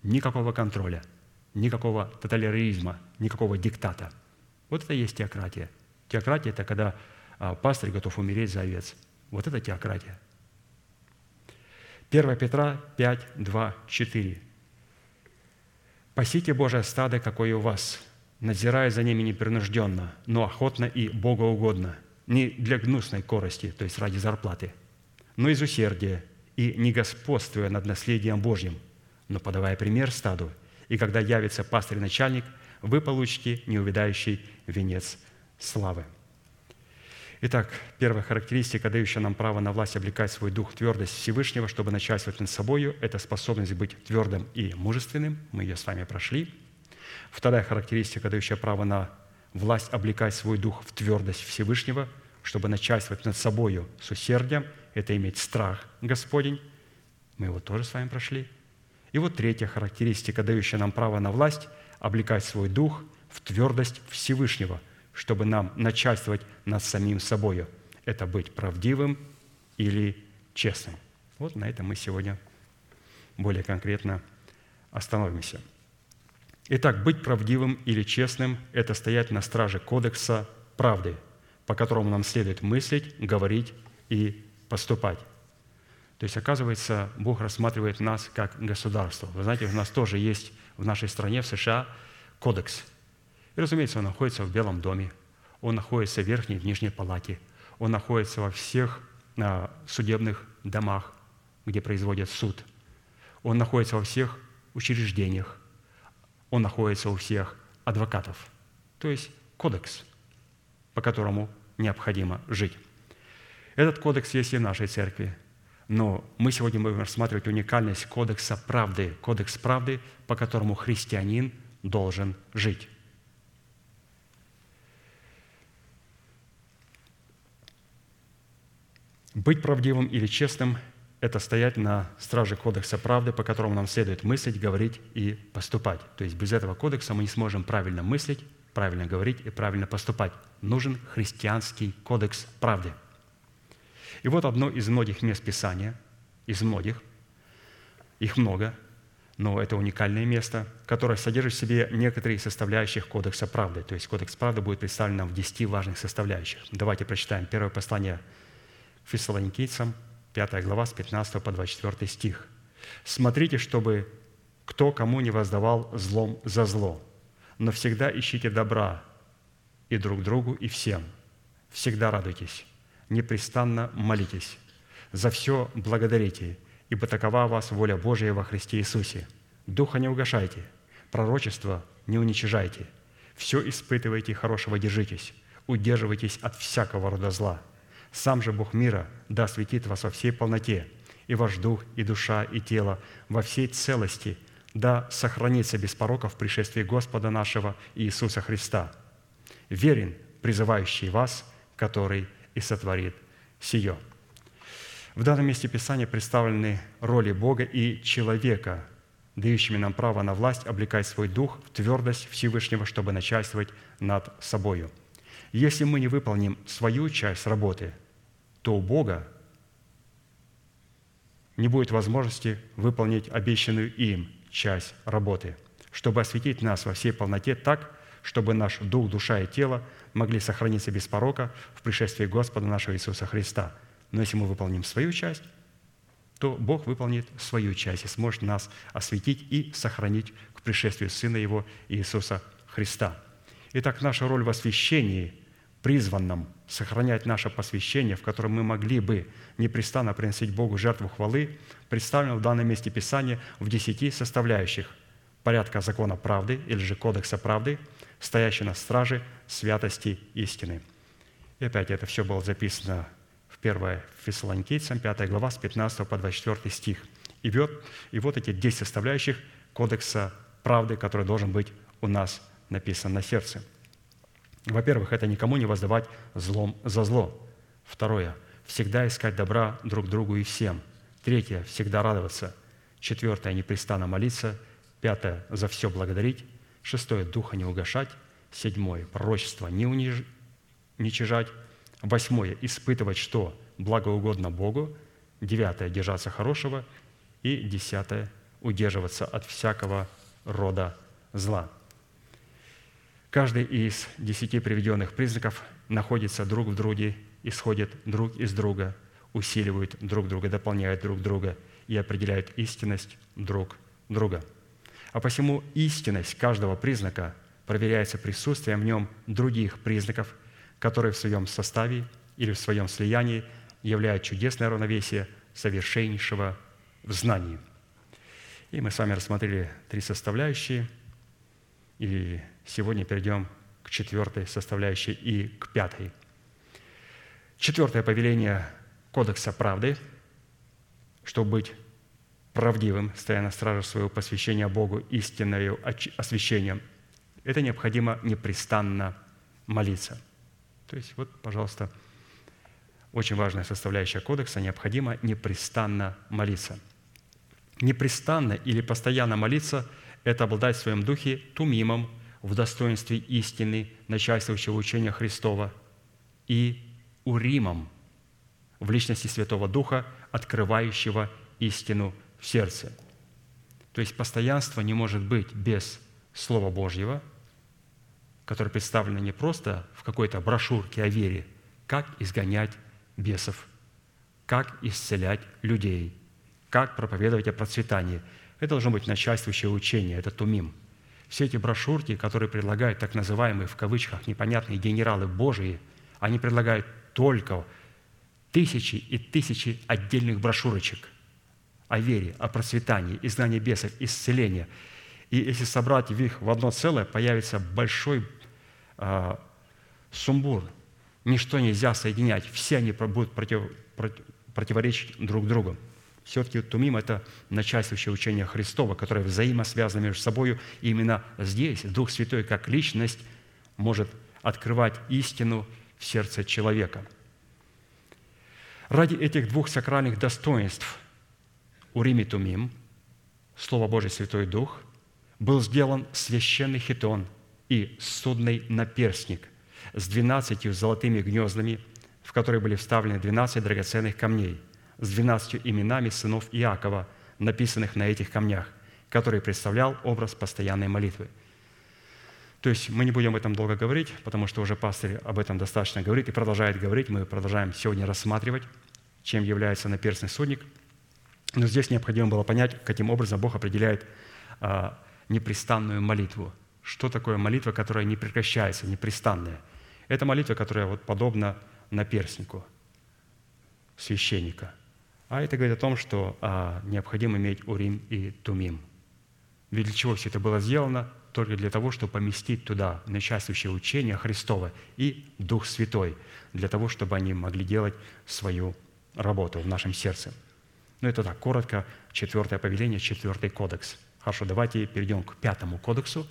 Никакого контроля, никакого тоталитаризма, никакого диктата. Вот это и есть теократия. Теократия – это когда пастырь готов умереть за овец. Вот это теократия. первое Петра пять, два, четыре. «Пасите Божие стадо, какое у вас, надзирая за ними непринужденно, но охотно и богоугодно, не для гнусной корости, то есть ради зарплаты, но из усердия и не господствуя над наследием Божьим, но подавая пример стаду, и когда явится пастырь-начальник, вы получите неувядающий венец славы». Итак, первая характеристика, дающая нам право на власть облекать свой дух в твердость Всевышнего, чтобы начальствовать над собою, это способность быть твердым и мужественным. Мы ее с вами прошли. Вторая характеристика, дающая право на власть облекать свой дух в твердость Всевышнего, чтобы начальствовать над собою с усердием, это иметь страх Господень. Мы его тоже с вами прошли. И вот третья характеристика, дающая нам право на власть облекать свой дух в твердость Всевышнего, чтобы нам начальствовать над самим собою. Это быть правдивым или честным. Вот на этом мы сегодня более конкретно остановимся. Итак, быть правдивым или честным – это стоять на страже кодекса правды, по которому нам следует мыслить, говорить и поступать. То есть, оказывается, Бог рассматривает нас как государство. Вы знаете, у нас тоже есть в нашей стране, в США, кодекс. И, разумеется, он находится в Белом доме, он находится в верхней и нижней палате, он находится во всех а, судебных домах, где производят суд, он находится во всех учреждениях, он находится у всех адвокатов. То есть кодекс, по которому необходимо жить. Этот кодекс есть и в нашей церкви, но мы сегодня будем рассматривать уникальность кодекса правды, кодекс правды, по которому христианин должен жить. Быть правдивым или честным – это стоять на страже кодекса правды, по которому нам следует мыслить, говорить и поступать. То есть без этого кодекса мы не сможем правильно мыслить, правильно говорить и правильно поступать. Нужен христианский кодекс правды. И вот одно из многих мест Писания, из многих, их много, но это уникальное место, которое содержит в себе некоторые из составляющих кодекса правды. То есть кодекс правды будет представлен нам в десяти важных составляющих. Давайте прочитаем первое послание Фессалоникийцам, пятая глава, с пятнадцатого по двадцать четвёртый стих. «Смотрите, чтобы кто кому не воздавал злом за зло, но всегда ищите добра и друг другу, и всем. Всегда радуйтесь, непрестанно молитесь, за все благодарите, ибо такова вас воля Божия во Христе Иисусе. Духа не угашайте, пророчество не уничижайте, все испытывайте, хорошего держитесь, удерживайтесь от всякого рода зла. Сам же Бог мира да осветит вас во всей полноте, и ваш дух, и душа, и тело во всей целости, да сохранится без порока в пришествии Господа нашего Иисуса Христа. Верен призывающий вас, который и сотворит сие». В данном месте Писания представлены роли Бога и человека, дающими нам право на власть облекать свой дух в твердость Всевышнего, чтобы начальствовать над собою. Если мы не выполним свою часть работы, то у Бога не будет возможности выполнить обещанную им часть работы, чтобы осветить нас во всей полноте так, чтобы наш дух, душа и тело могли сохраниться без порока в пришествии Господа нашего Иисуса Христа. Но если мы выполним свою часть, то Бог выполнит свою часть и сможет нас осветить и сохранить к пришествию Сына Его Иисуса Христа. Итак, наша роль в освящении, призванном сохранять наше посвящение, в котором мы могли бы непрестанно приносить Богу жертву хвалы, представлена в данном месте Писания в десяти составляющих порядка закона правды или же кодекса правды, стоящей на страже святости истины. И опять это все было записано в Первое Фессалоникийцам, пятая глава, с пятнадцатого по двадцать четвёртый стих. И вот, и вот эти десять составляющих кодекса правды, который должен быть у нас написан на сердце. Во-первых, это никому не воздавать злом за зло. Второе, всегда искать добра друг другу и всем. Третье, всегда радоваться. Четвертое, непрестанно молиться. Пятое, за все благодарить. Шестое, духа не угашать. Седьмое, пророчество не уничижать. Восьмое, испытывать, что благоугодно Богу. Девятое, держаться хорошего. И десятое, удерживаться от всякого рода зла. Каждый из десяти приведенных признаков находится друг в друге, исходит друг из друга, усиливают друг друга, дополняют друг друга и определяют истинность друг друга. А посему истинность каждого признака проверяется присутствием в нем других признаков, которые в своем составе или в своем слиянии являют чудесное равновесие совершеннейшего в знании. И мы с вами рассмотрели три составляющие, и сегодня перейдем к четвертой составляющей и к пятой. Четвертое повеление Кодекса правды, чтобы быть правдивым, стоя на страже своего посвящения Богу истинным освящением, это необходимо непрестанно молиться. То есть, вот, пожалуйста, очень важная составляющая Кодекса, необходимо непрестанно молиться. Непрестанно или постоянно молиться – это обладать в своем духе тумимом, в достоинстве истины, начальствующего учения Христова, и уримом в личности Святого Духа, открывающего истину в сердце. То есть постоянство не может быть без Слова Божьего, которое представлено не просто в какой-то брошюрке о вере, как изгонять бесов, как исцелять людей, как проповедовать о процветании. Это должно быть начальствующее учение, это тумим. Все эти брошюрки, которые предлагают так называемые, в кавычках, непонятные генералы Божии, они предлагают только тысячи и тысячи отдельных брошюрочек о вере, о процветании, изгнании бесов, исцелении. И если собрать их в одно целое, появится большой э, сумбур. Ничто нельзя соединять. Все они будут против, против, противоречить друг другу. Все-таки тумим – это начальствующее учение Христова, которое взаимосвязано между собой. И именно здесь Дух Святой как Личность может открывать истину в сердце человека. Ради этих двух сакральных достоинств урим и тумим, Слово Божие, Святой Дух, был сделан священный хитон и судный наперстник с двенадцатью золотыми гнездами, в которые были вставлены двенадцать драгоценных камней, с двенадцатью именами сынов Иакова, написанных на этих камнях, который представлял образ постоянной молитвы. То есть мы не будем об этом долго говорить, потому что уже пастырь об этом достаточно говорит и продолжает говорить. Мы продолжаем сегодня рассматривать, чем является наперстный судник. Но здесь необходимо было понять, каким образом Бог определяет а, непрестанную молитву. Что такое молитва, которая не прекращается, непрестанная? Это молитва, которая вот подобна наперстнику священника. А это говорит о том, что а, необходимо иметь урим и тумим. Ведь для чего все это было сделано? Только для того, чтобы поместить туда начальствующее учение Христово и Дух Святой, для того, чтобы они могли делать свою работу в нашем сердце. Ну, это так, коротко, четвертое повеление, четвертый кодекс. Хорошо, давайте перейдем к пятому кодексу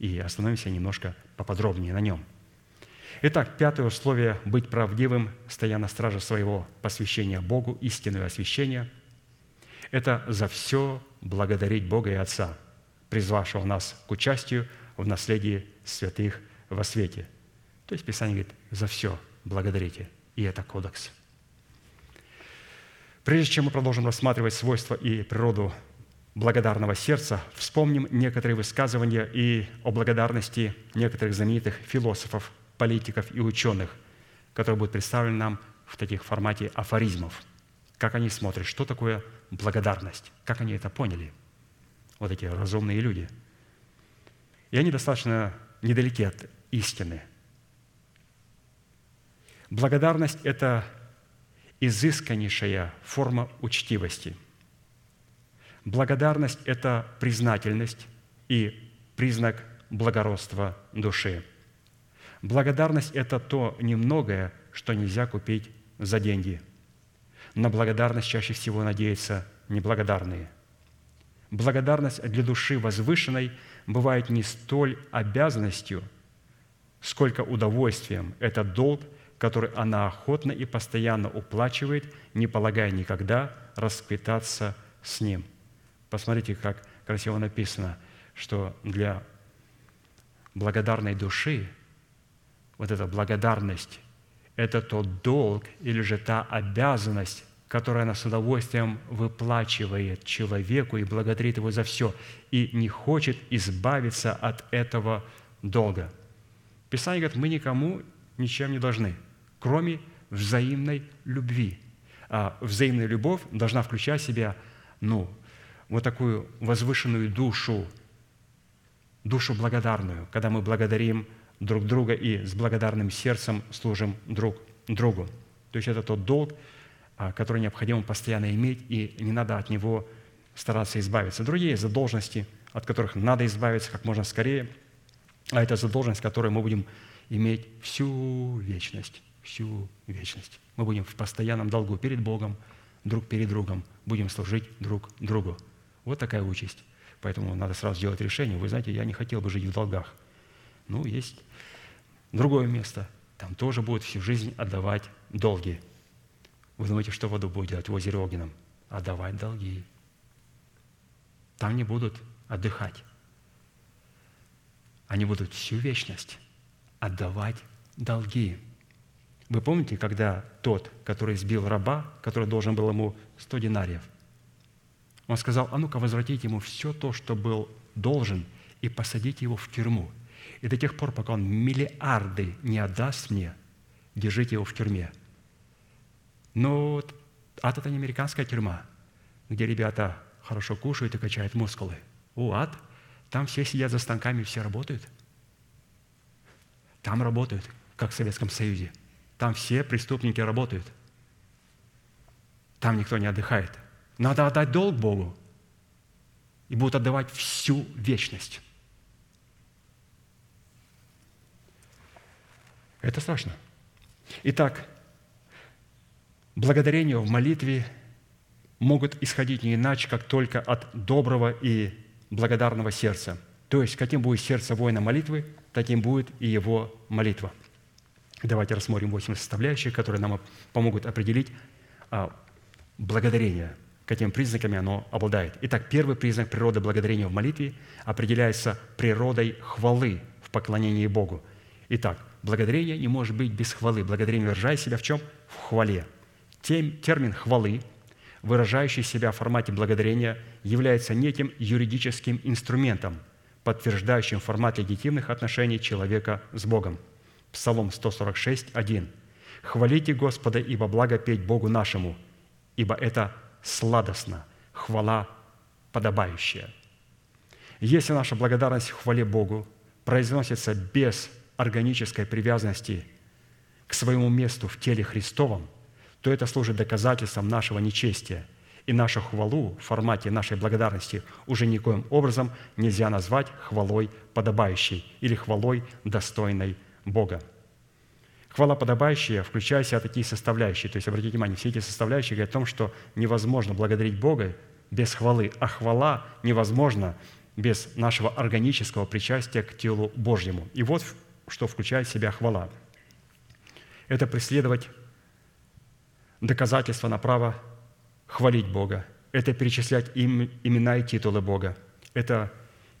и остановимся немножко поподробнее на нем. Итак, пятое условие – быть правдивым, стоя на страже своего посвящения Богу, истинного освящения – это за все благодарить Бога и Отца, призвавшего нас к участию в наследии святых во свете. То есть Писание говорит, за все благодарите. И это кодекс. Прежде чем мы продолжим рассматривать свойства и природу благодарного сердца, вспомним некоторые высказывания и о благодарности некоторых знаменитых философов, политиков и ученых, которые будут представлены нам в таких формате афоризмов. Как они смотрят, что такое благодарность, как они это поняли, вот эти разумные люди. И они достаточно недалеки от истины. Благодарность – это изысканнейшая форма учтивости. Благодарность – это признательность и признак благородства души. Благодарность – это то немногое, что нельзя купить за деньги. На благодарность чаще всего надеются неблагодарные. Благодарность для души возвышенной бывает не столь обязанностью, сколько удовольствием. Это долг, который она охотно и постоянно уплачивает, не полагая никогда расквитаться с ним. Посмотрите, как красиво написано, что для благодарной души вот эта благодарность – это тот долг или же та обязанность, которую она с удовольствием выплачивает человеку и благодарит его за все, и не хочет избавиться от этого долга. Писание говорит, мы никому ничем не должны, кроме взаимной любви. А взаимная любовь должна включать в себя, ну, вот такую возвышенную душу, душу благодарную, когда мы благодарим друг друга и с благодарным сердцем служим друг другу. То есть это тот долг, который необходимо постоянно иметь, и не надо от него стараться избавиться. Другие задолженности, от которых надо избавиться как можно скорее, а это задолженность, которую мы будем иметь всю вечность, всю вечность. Мы будем в постоянном долгу перед Богом, друг перед другом, будем служить друг другу. Вот такая участь. Поэтому надо сразу делать решение. Вы знаете, я не хотел бы жить в долгах. Ну, есть другое место. Там тоже будут всю жизнь отдавать долги. Вы думаете, что в аду будет делать в озере огненном? Отдавать долги. Там не будут отдыхать. Они будут всю вечность отдавать долги. Вы помните, когда тот, который избил раба, который должен был ему сто динариев, он сказал, а ну-ка возвратите ему все то, что был должен, и посадите его в тюрьму. И до тех пор, пока он миллиарды не отдаст мне, держите его в тюрьме. Но ад – это не американская тюрьма, где ребята хорошо кушают и качают мускулы. О, ад! Там все сидят за станками, все работают. Там работают, как в Советском Союзе. Там все преступники работают. Там никто не отдыхает. Надо отдать долг Богу. И будут отдавать всю вечность. Это страшно. Итак, благодарения в молитве могут исходить не иначе, как только от доброго и благодарного сердца. То есть, каким будет сердце воина молитвы, таким будет и его молитва. Давайте рассмотрим восемь составляющих, которые нам помогут определить благодарение, какими признаками оно обладает. Итак, первый признак природы благодарения в молитве определяется природой хвалы в поклонении Богу. Итак, благодарение не может быть без хвалы. Благодарение выражает себя в чем? В хвале. Тем, термин «хвалы», выражающий себя в формате благодарения, является неким юридическим инструментом, подтверждающим формат легитимных отношений человека с Богом. Псалом сто сорок шесть, один. «Хвалите Господа, ибо благо петь Богу нашему, ибо это сладостно, хвала подобающая». Если наша благодарность в хвале Богу произносится без органической привязанности к своему месту в теле Христовом, то это служит доказательством нашего нечестия, и нашу хвалу в формате нашей благодарности уже никоим образом нельзя назвать хвалой подобающей или хвалой достойной Бога. Хвала подобающая включает в себя такие составляющие. То есть, обратите внимание, все эти составляющие говорят о том, что невозможно благодарить Бога без хвалы, а хвала невозможна без нашего органического причастия к телу Божьему. И вот что включает в себя хвала. Это преследовать доказательства на право хвалить Бога. Это перечислять им имена и титулы Бога. Это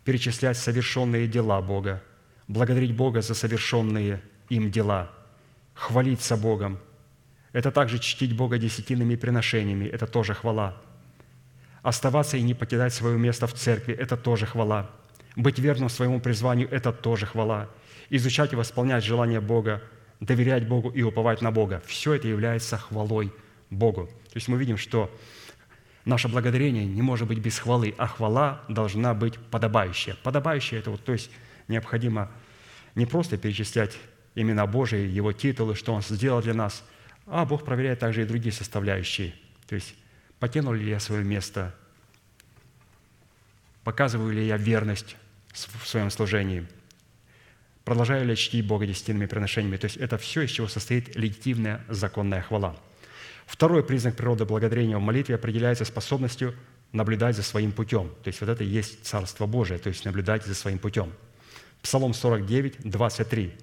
перечислять совершенные дела Бога. Благодарить Бога за совершенные им дела. Хвалиться Богом. Это также чтить Бога десятинными приношениями. Это тоже хвала. Оставаться и не покидать свое место в церкви. Это тоже хвала. Быть верным своему призванию. Это тоже хвала. Изучать и восполнять желания Бога. Доверять Богу и уповать на Бога. Все это является хвалой Богу. То есть мы видим, что наше благодарение не может быть без хвалы, а хвала должна быть подобающая. Подобающая – это вот, то есть необходимо не просто перечислять имена Божии, Его титулы, что Он сделал для нас, а Бог проверяет также и другие составляющие. То есть покинул ли я свое место, показываю ли я верность в своем служении, продолжаю ли я чтить Бога десятинными приношениями. То есть это все, из чего состоит легитимная законная хвала. Второй признак природы благодарения в молитве определяется способностью наблюдать за своим путем. То есть вот это и есть Царство Божие, то есть наблюдать за своим путем. Псалом сорок девять, двадцать три.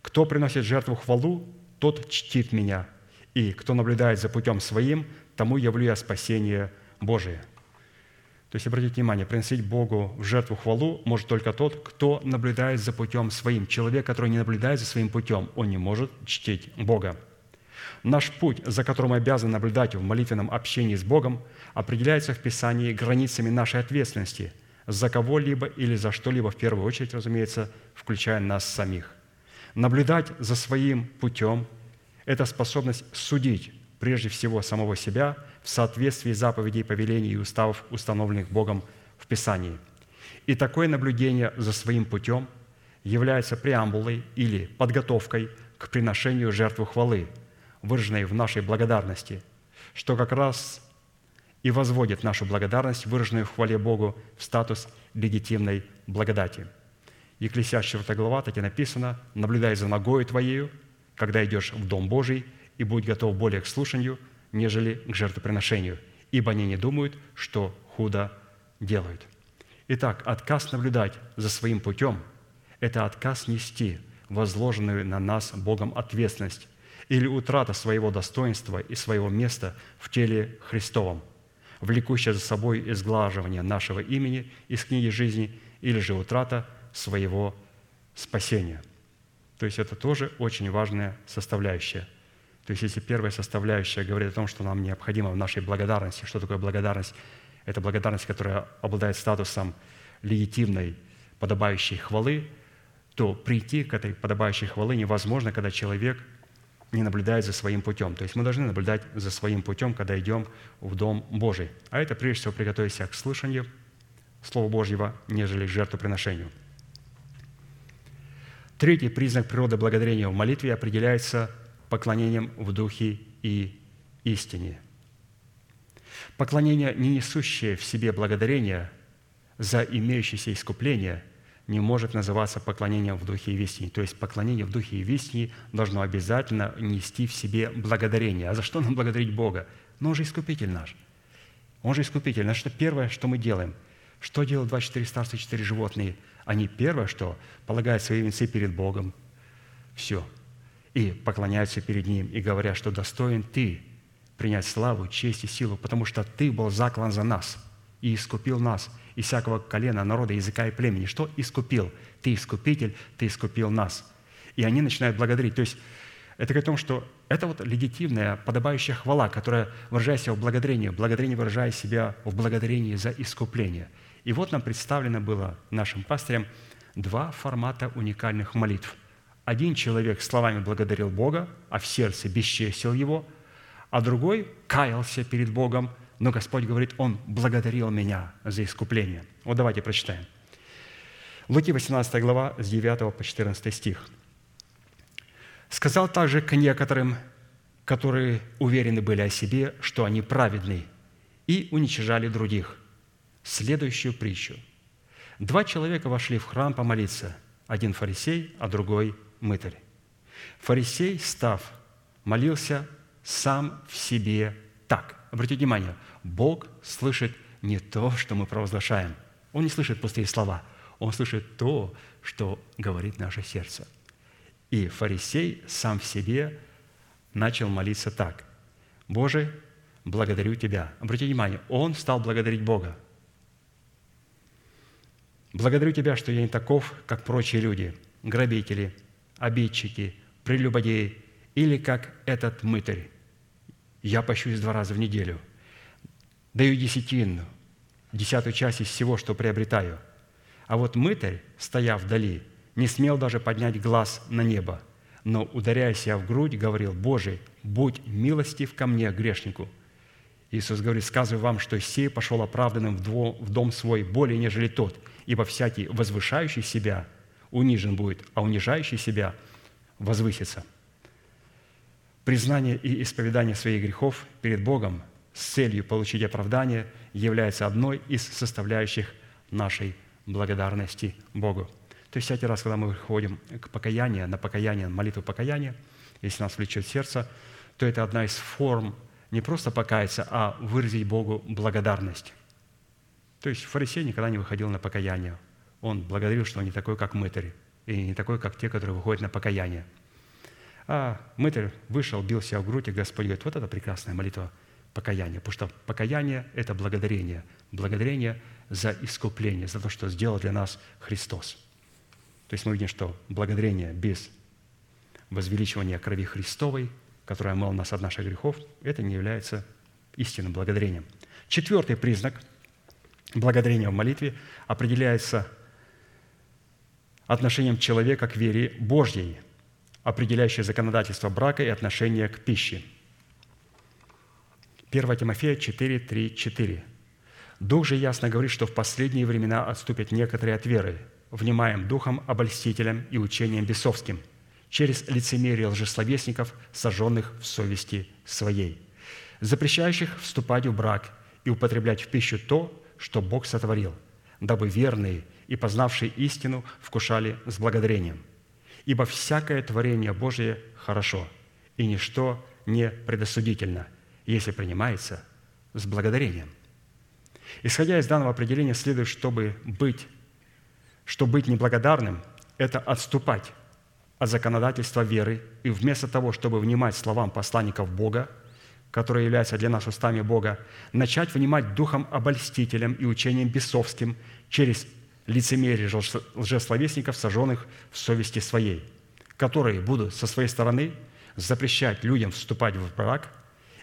«Кто приносит жертву хвалу, тот чтит меня, и кто наблюдает за путем своим, тому явлю я спасение Божие». То есть, обратите внимание, приносить Богу в жертву хвалу может только тот, кто наблюдает за путем своим. Человек, который не наблюдает за своим путем, он не может чтить Бога. Наш путь, за которым мы обязаны наблюдать в молитвенном общении с Богом, определяется в Писании границами нашей ответственности за кого-либо или за что-либо, в первую очередь, разумеется, включая нас самих. Наблюдать за своим путем – это способность судить прежде всего самого себя в соответствии заповедей, повелений и уставов, установленных Богом в Писании. И такое наблюдение за своим путем является преамбулой или подготовкой к приношению жертвы хвалы, выраженной в нашей благодарности, что как раз и возводит нашу благодарность, выраженную в хвале Богу, в статус легитимной благодати. Екклесия четвёртая глава, так и написано: «Наблюдай за ногою твоею, когда идешь в Дом Божий, и будь готов более к слушанию, нежели к жертвоприношению, ибо они не думают, что худо делают». Итак, отказ наблюдать за своим путем – это отказ нести возложенную на нас Богом ответственность, или утрата своего достоинства и своего места в теле Христовом, влекущая за собой изглаживание нашего имени из книги жизни, или же утрата своего спасения. То есть это тоже очень важная составляющая. То есть если первая составляющая говорит о том, что нам необходимо в нашей благодарности, что такое благодарность? Это благодарность, которая обладает статусом легитимной, подобающей хвалы, то прийти к этой подобающей хвалы невозможно, когда человек не наблюдает за своим путем. То есть мы должны наблюдать за своим путем, когда идем в Дом Божий. А это, прежде всего, приготовить себя к слушанию Слова Божьего, нежели к жертвоприношению. Третий признак природы благодарения в молитве определяется поклонением в духе и истине. Поклонение, не несущее в себе благодарение за имеющееся искупление, не может называться поклонением в духе и в истине. То есть поклонение в духе и в истине должно обязательно нести в себе благодарение. А за что нам благодарить Бога? Но Он же Искупитель наш. Он же Искупитель. Значит, что первое, что мы делаем? Что делают двадцать четыре старца и четыре животные? Они первое, что полагают свои венцы перед Богом. Все. И поклоняются перед Ним, и говорят, что достоин Ты принять славу, честь и силу, потому что Ты был заклан за нас и искупил нас из всякого колена, народа, языка и племени. Что искупил? Ты искупитель, Ты искупил нас. И они начинают благодарить. То есть это говорит о том, что это вот легитимная, подобающая хвала, которая выражает себя в благодарении, благодарение выражая себя в благодарении за искупление. И вот нам представлено было нашим пастырям два формата уникальных молитв. Один человек словами благодарил Бога, а в сердце бесчестил Его, а другой каялся перед Богом, но Господь говорит: «Он благодарил меня за искупление». Вот давайте прочитаем. Луки восемнадцатая глава, с девятого по четырнадцатый стих. «Сказал также к некоторым, которые уверены были о себе, что они праведны, и уничижали других, следующую притчу. Два человека вошли в храм помолиться, один фарисей, а другой мытарь. Фарисей, став, молился сам в себе так». Обратите внимание, Бог слышит не то, что мы провозглашаем, Он не слышит пустые слова. Он слышит то, что говорит наше сердце. И фарисей сам в себе начал молиться так. «Боже, благодарю Тебя». Обратите внимание, он стал благодарить Бога. «Благодарю Тебя, что я не таков, как прочие люди, грабители, обидчики, прелюбодеи или как этот мытарь. Я пощусь два раза в неделю, даю десятину, десятую часть из всего, что приобретаю. А вот мытарь, стоя вдали, не смел даже поднять глаз на небо, но, ударяя себя в грудь, говорил: „Боже, будь милостив ко мне, грешнику“». Иисус говорит: «Сказываю вам, что сей пошел оправданным в дом свой более, нежели тот, ибо всякий, возвышающий себя, унижен будет, а унижающий себя возвысится». Признание и исповедание своих грехов перед Богом с целью получить оправдание является одной из составляющих нашей благодарности Богу. То есть всякий раз, когда мы выходим к покаянию, на покаяние, молитву покаяния, если нас влечет сердце, то это одна из форм не просто покаяться, а выразить Богу благодарность. То есть фарисей никогда не выходил на покаяние. Он благодарил, что он не такой, как мытарь, и не такой, как те, которые выходят на покаяние. А мытарь вышел, бил себя в грудь, и Господь говорит: вот это прекрасная молитва покаяния, потому что покаяние – это благодарение. Благодарение за искупление, за то, что сделал для нас Христос. То есть мы видим, что благодарение без возвеличивания крови Христовой, которая омыла нас от наших грехов, это не является истинным благодарением. Четвертый признак благодарения в молитве определяется отношением человека к вере Божьей, определяющей законодательство брака и отношение к пище. первое Тимофея четыре, три, четыре. «Дух же ясно говорит, что в последние времена отступят некоторые от веры, внимаем духом, обольстителям и учением бесовским, через лицемерие лжесловесников, сожженных в совести своей, запрещающих вступать в брак и употреблять в пищу то, что Бог сотворил, дабы верные и познавшие истину вкушали с благодарением. Ибо всякое творение Божие хорошо, и ничто не предосудительно, если принимается с благодарением». Исходя из данного определения, следует, чтобы быть что быть неблагодарным – это отступать от законодательства веры, и вместо того, чтобы внимать словам посланников Бога, которые являются для нас устами Бога, начать внимать духом обольстителям и учением бесовским через лицемерие лжесловесников, сожженных в совести своей, которые будут со своей стороны запрещать людям вступать в брак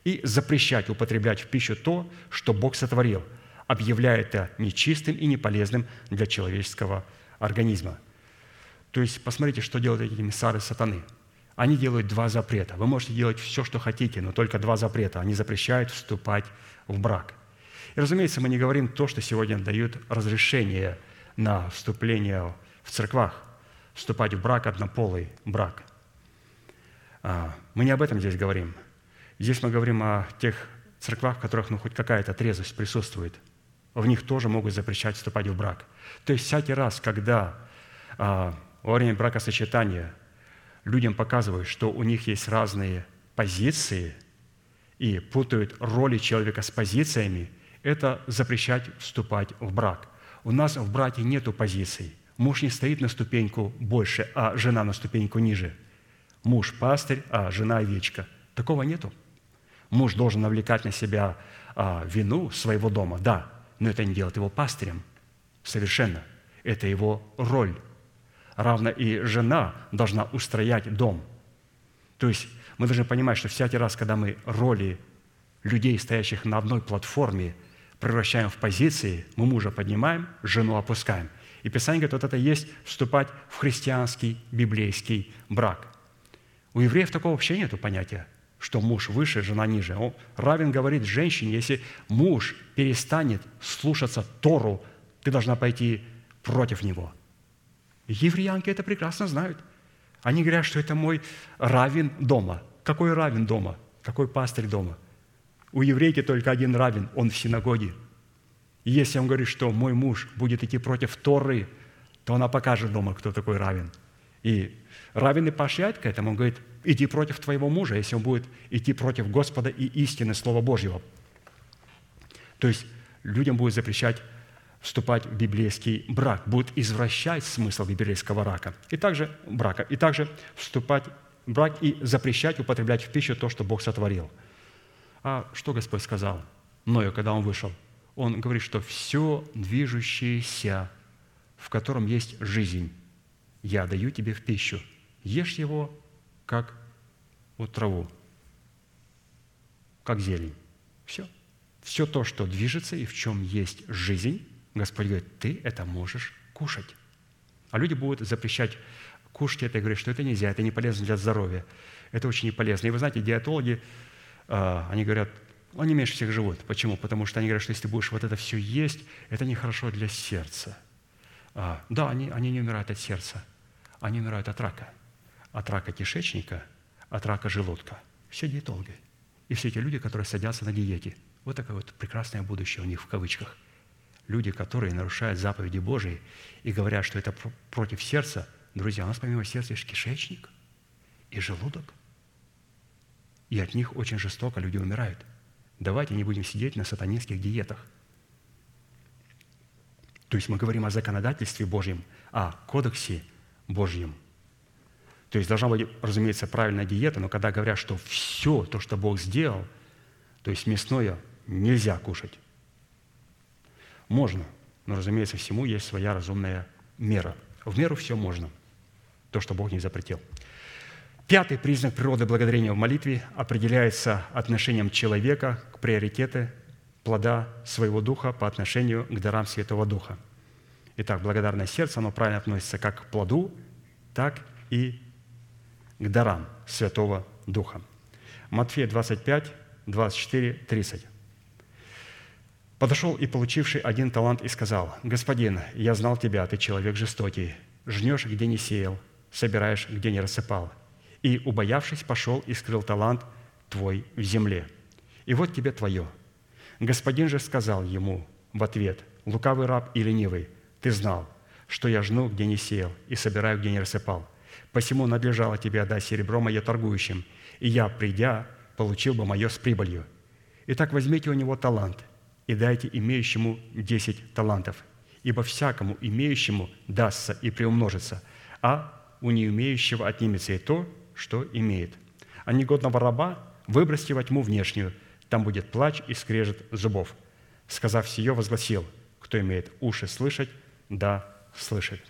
и запрещать употреблять в пищу то, что Бог сотворил, объявляя это нечистым и неполезным для человеческого организма. То есть посмотрите, что делают эти эмиссары сатаны. Они делают два запрета. Вы можете делать все, что хотите, но только два запрета. Они запрещают вступать в брак. И, разумеется, мы не говорим то, что сегодня дают разрешение на вступление в церквах, вступать в брак, однополый брак. Мы не об этом здесь говорим. Здесь мы говорим о тех церквах, в которых ну, хоть какая-то трезвость присутствует. В них тоже могут запрещать вступать в брак. То есть всякий раз, когда а, во время бракосочетания людям показывают, что у них есть разные позиции и путают роли человека с позициями, это запрещать вступать в брак. У нас в браке нету позиций. Муж не стоит на ступеньку больше, а жена на ступеньку ниже. Муж пастырь, а жена овечка. Такого нету. Муж должен навлекать на себя а, вину своего дома, да, но это не делает его пастырем совершенно. Это его роль. Равно и жена должна устроять дом. То есть мы должны понимать, что всякий раз, когда мы роли людей, стоящих на одной платформе, превращаем в позиции, мы мужа поднимаем, жену опускаем. И Писание говорит, вот это и есть вступать в христианский библейский брак. У евреев такого вообще нету понятия, что муж выше, жена ниже. Он равен говорит женщине, если муж перестанет слушаться Тору, ты должна пойти против него. Евреянки это прекрасно знают. Они говорят, что это мой равен дома. Какой равен дома? Какой пастырь дома? У еврейки только один равен, он в синагоге. И если он говорит, что мой муж будет идти против Торы, то она покажет дома, кто такой равен. И равен и поощряет к этому. Он говорит, иди против твоего мужа, если он будет идти против Господа и истины Слова Божьего. То есть людям будет запрещать вступать в библейский брак, будут извращать смысл библейского рака, и также брака, и также вступать в брак и запрещать употреблять в пищу то, что Бог сотворил. А что Господь сказал Ною, когда он вышел? Он говорит, что все движущееся, в котором есть жизнь, я даю тебе в пищу. Ешь его, как вот траву, как зелень. Все. Все то, что движется и в чем есть жизнь, Господь говорит, ты это можешь кушать. А люди будут запрещать кушать это и говорить, что это нельзя, это не полезно для здоровья, это очень не полезно. И вы знаете, диетологи, они говорят, они меньше всех живут. Почему? Потому что они говорят, что если ты будешь вот это все есть, это нехорошо для сердца. Да, они, они не умирают от сердца, они умирают от рака, от рака кишечника, от рака желудка. Все диетологи и все эти люди, которые садятся на диете. Вот такое вот прекрасное будущее у них в кавычках. Люди, которые нарушают заповеди Божии и говорят, что это против сердца. Друзья, у нас помимо сердца есть кишечник и желудок. И от них очень жестоко люди умирают. Давайте не будем сидеть на сатанинских диетах. То есть мы говорим о законодательстве Божьем, о кодексе Божьем. То есть должна быть, разумеется, правильная диета, но когда говорят, что все то, что Бог сделал, то есть мясное нельзя кушать. Можно, но, разумеется, всему есть своя разумная мера. В меру все можно, то, что Бог не запретил. Пятый признак природы благодарения в молитве определяется отношением человека к приоритету плода своего духа по отношению к дарам Святого Духа. Итак, благодарное сердце, оно правильно относится как к плоду, так и к дарам Святого Духа. Матфея двадцать пять, двадцать четыре, тридцать. «Подошел и получивший один талант и сказал, «Господин, я знал тебя, ты человек жестокий, жнешь, где не сеял, собираешь, где не рассыпал. И, убоявшись, пошел и скрыл талант твой в земле. И вот тебе твое». Господин же сказал ему в ответ, «Лукавый раб и ленивый, ты знал, что я жну, где не сеял, и собираю, где не рассыпал. Посему надлежало тебе отдать серебро мое торгующим, и я, придя, получил бы мое с прибылью. Итак, возьмите у него талант, и дайте имеющему десять талантов, ибо всякому имеющему дастся и приумножится, а у неимеющего отнимется и то, что имеет. А негодного раба выбросьте во тьму внешнюю, там будет плач и скрежет зубов». Сказав сие, возгласил, кто имеет уши слышать, да слышит.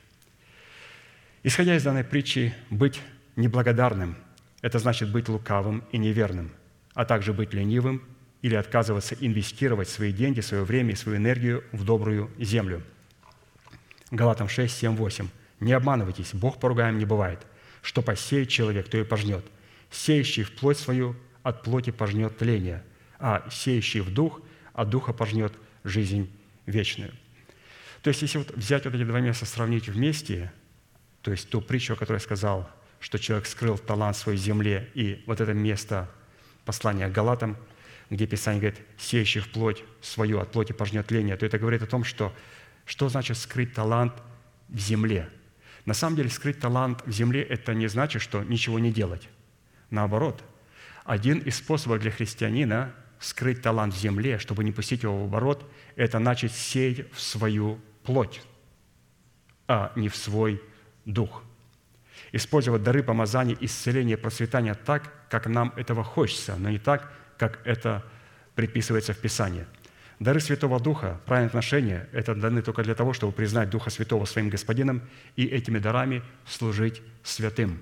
Исходя из данной притчи, быть неблагодарным – это значит быть лукавым и неверным, а также быть ленивым или отказываться инвестировать свои деньги, свое время и свою энергию в добрую землю. Галатам шесть, семь, восемь. «Не обманывайтесь, Бог поругаем не бывает. Что посеет человек, то и пожнет. Сеющий в плоть свою от плоти пожнет тление, а сеющий в дух от духа пожнет жизнь вечную». То есть, если вот взять вот эти два места, сравнить вместе, то есть ту притчу, о которой я сказал, что человек скрыл талант свой в земле, и вот это место послания к Галатам, где Писание говорит, сеющий в плоть свою, от плоти пожнет тление, то это говорит о том, что, что значит скрыть талант в земле. На самом деле скрыть талант в земле – это не значит, что ничего не делать. Наоборот, один из способов для христианина скрыть талант в земле, чтобы не пустить его в оборот, это начать сеять в свою плоть, а не в свой дух. Использовать дары помазания, исцеления, процветания так, как нам этого хочется, но не так, как это предписывается в Писании. Дары Святого Духа, правильные отношения – это даны только для того, чтобы признать Духа Святого своим Господином и этими дарами служить святым,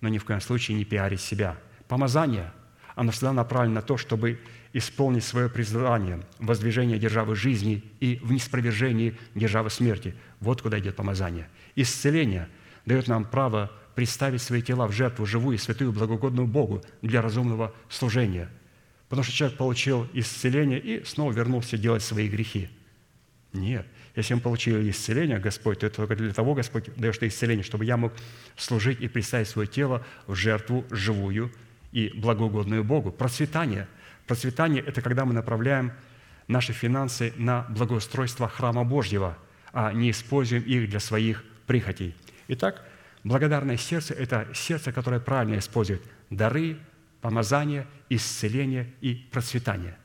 но ни в коем случае не пиарить себя. Помазание, оно всегда направлено на то, чтобы исполнить свое призвание в воздвижении державы жизни и в неспровержении державы смерти. Вот куда идет помазание. Исцеление дает нам право представить свои тела в жертву живую, святую, благоугодную Богу для разумного служения. Потому что человек получил исцеление и снова вернулся делать свои грехи. Нет. Если мы получили исцеление, Господь, то это только для того, Господь дает это исцеление, чтобы я мог служить и представить свое тело в жертву живую и благоугодную Богу. Процветание. Процветание – это когда мы направляем наши финансы на благоустройство храма Божьего, а не используем их для своих прихотей. Итак, благодарное сердце – это сердце, которое правильно использует дары, помазание, исцеление и процветание.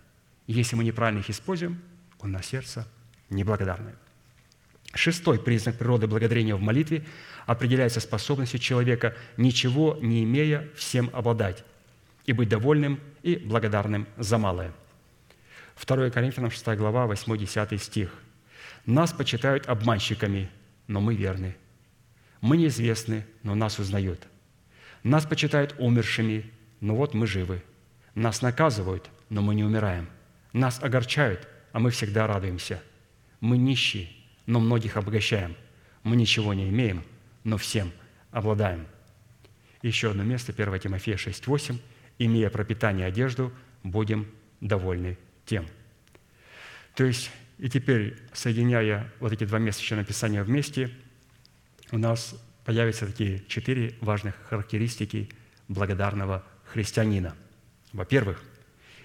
Если мы неправильно их используем, у нас сердце неблагодарны. Шестой признак природы благодарения в молитве определяется способностью человека, ничего не имея, всем обладать и быть довольным и благодарным за малое. Второе Коринфянам шестая глава, восьмой-десятый стих. «Нас почитают обманщиками, но мы верны. Мы неизвестны, но нас узнают. Нас почитают умершими, но вот мы живы. Нас наказывают, но мы не умираем. Нас огорчают, а мы всегда радуемся. Мы нищие, но многих обогащаем. Мы ничего не имеем, но всем обладаем». Еще одно место, первое Тимофея шесть восемь. «Имея пропитание и одежду, будем довольны тем». То есть, и теперь, соединяя вот эти два места Священного Писания вместе, у нас появятся такие четыре важных характеристики благодарного христианина. Во-первых,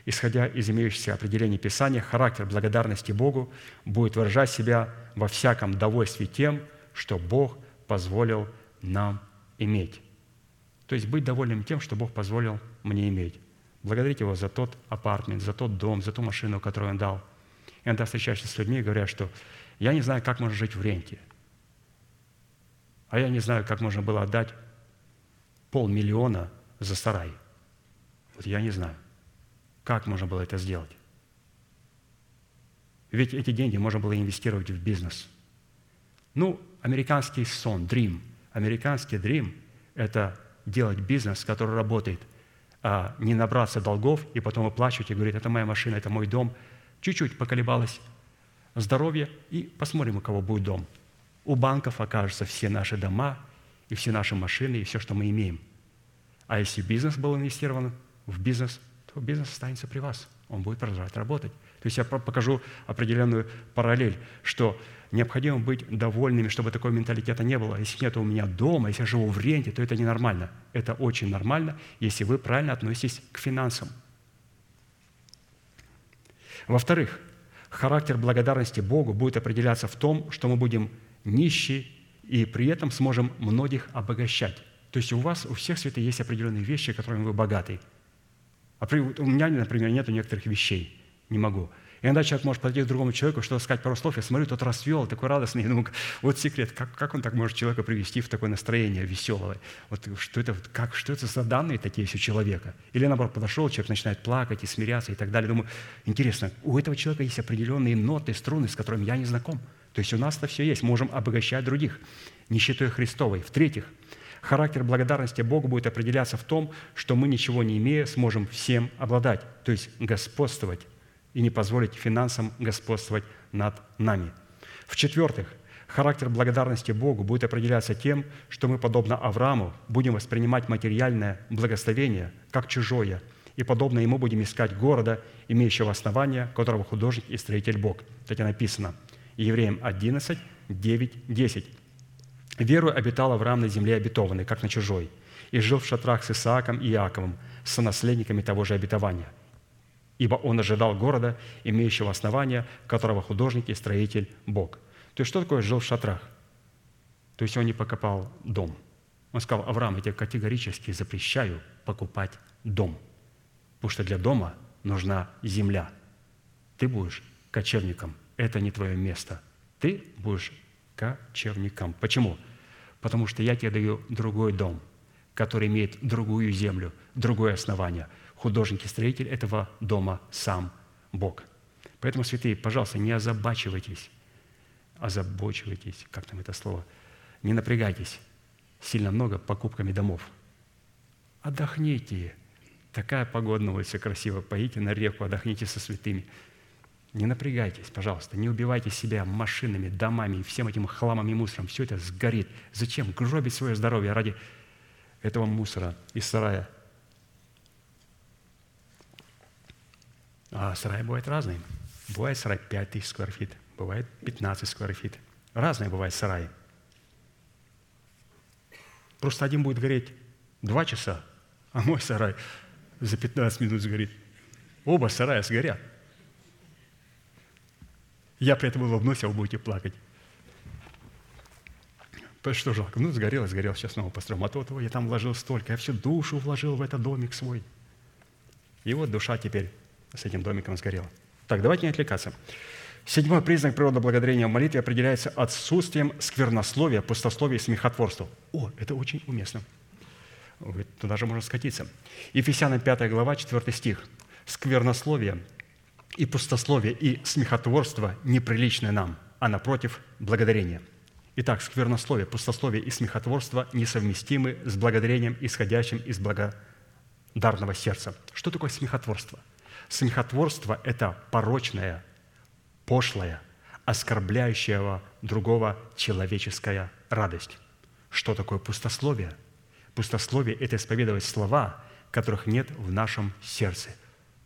исходя из имеющихся определений Писания, характер благодарности Богу будет выражать себя во всяком довольстве тем, что Бог позволил нам иметь. То есть быть довольным тем, что Бог позволил мне иметь. Благодарить Его за тот апартмент, за тот дом, за ту машину, которую Он дал. И иногда встречаешься с людьми и говорят, что я не знаю, как можно жить в ренте. А я не знаю, как можно было отдать полмиллиона за сарай. Вот я не знаю. Как можно было это сделать? Ведь эти деньги можно было инвестировать в бизнес. Ну, американский сон, дрим. Американский дрим – это делать бизнес, который работает, а не набраться долгов и потом выплачивать и говорить, это моя машина, это мой дом. Чуть-чуть поколебалось здоровье, и посмотрим, у кого будет дом. У банков окажутся все наши дома, и все наши машины, и все, что мы имеем. А если бизнес был инвестирован в бизнес, то бизнес останется при вас, он будет продолжать работать. То есть я покажу определенную параллель, что необходимо быть довольными, чтобы такого менталитета не было. Если нет у меня дома, если я живу в ренте, то это ненормально. Это очень нормально, если вы правильно относитесь к финансам. Во-вторых, характер благодарности Богу будет определяться в том, что мы будем нищи и при этом сможем многих обогащать. То есть у вас, у всех святых есть определенные вещи, которыми вы богаты. А при, у меня, например, нету некоторых вещей. Не могу. И иногда человек может подойти к другому человеку, что-то сказать пару слов. Я смотрю, тот расцвел, такой радостный. Я думаю, вот секрет, как, как он так может человека привести в такое настроение веселое? Вот что это, как, что это за данные такие все человека? Или наоборот, подошел, человек начинает плакать и смиряться и так далее. Думаю, интересно, у этого человека есть определенные ноты, струны, с которыми я не знаком. То есть у нас-то все есть. Можем обогащать других. Нищетой Христовой. В-третьих, характер благодарности Богу будет определяться в том, что мы, ничего не имея, сможем всем обладать, то есть господствовать и не позволить финансам господствовать над нами. В-четвертых, характер благодарности Богу будет определяться тем, что мы, подобно Аврааму, будем воспринимать материальное благословение как чужое, и подобно ему будем искать города, имеющего основания, которого художник и строитель Бог. Так и написано. Евреям одиннадцать, девять, десять. «Верою обитал Авраам на земле обетованной, как на чужой, и жил в шатрах с Исааком и Иаковом, сонаследниками того же обетования. Ибо он ожидал города, имеющего основания, которого художник и строитель Бог». То есть что такое «жил в шатрах»? То есть он не покупал дом. Он сказал: «Авраам, я тебе категорически запрещаю покупать дом, потому что для дома нужна земля. Ты будешь кочевником. Это не твое место. Ты будешь кочевником». Почему? Потому что я тебе даю другой дом, который имеет другую землю, другое основание. Художник и строитель этого дома сам Бог. Поэтому, святые, пожалуйста, не озабачивайтесь, озабочивайтесь, как там это слово, не напрягайтесь сильно много покупками домов. Отдохните. Такая погода на улице красивая. Поедите на реку, отдохните со святыми. Не напрягайтесь, пожалуйста, не убивайте себя машинами, домами, всем этим хламом и мусором. Все это сгорит. Зачем гробить свое здоровье ради этого мусора из сарая? А сарай бывает разный. Бывает сарай пять тысяч скварфит, бывает пятнадцать скварфит. Разные бывают сараи. Просто один будет гореть два часа, а мой сарай за пятнадцать минут сгорит. Оба сарая сгорят. Я при этом улыбнусь, а вы будете плакать. Что жалко? Ну, сгорело, сгорело, сейчас снова построим. А то, то я там вложил столько, я всю душу вложил в этот домик свой. И вот душа теперь с этим домиком сгорела. Так, давайте не отвлекаться. Седьмой признак природы благодарения в молитве определяется отсутствием сквернословия, пустословия и смехотворства. О, это очень уместно. Туда же можно скатиться. Ефесянам пятая глава, четвёртый стих. «Сквернословие и пустословие и смехотворство неприличны нам, а напротив – благодарение». Итак, сквернословие, пустословие и смехотворство несовместимы с благодарением, исходящим из благодарного сердца. Что такое смехотворство? Смехотворство – это порочное, пошлое, оскорбляющее другого человеческая радость. Что такое пустословие? Пустословие – это исповедовать слова, которых нет в нашем сердце.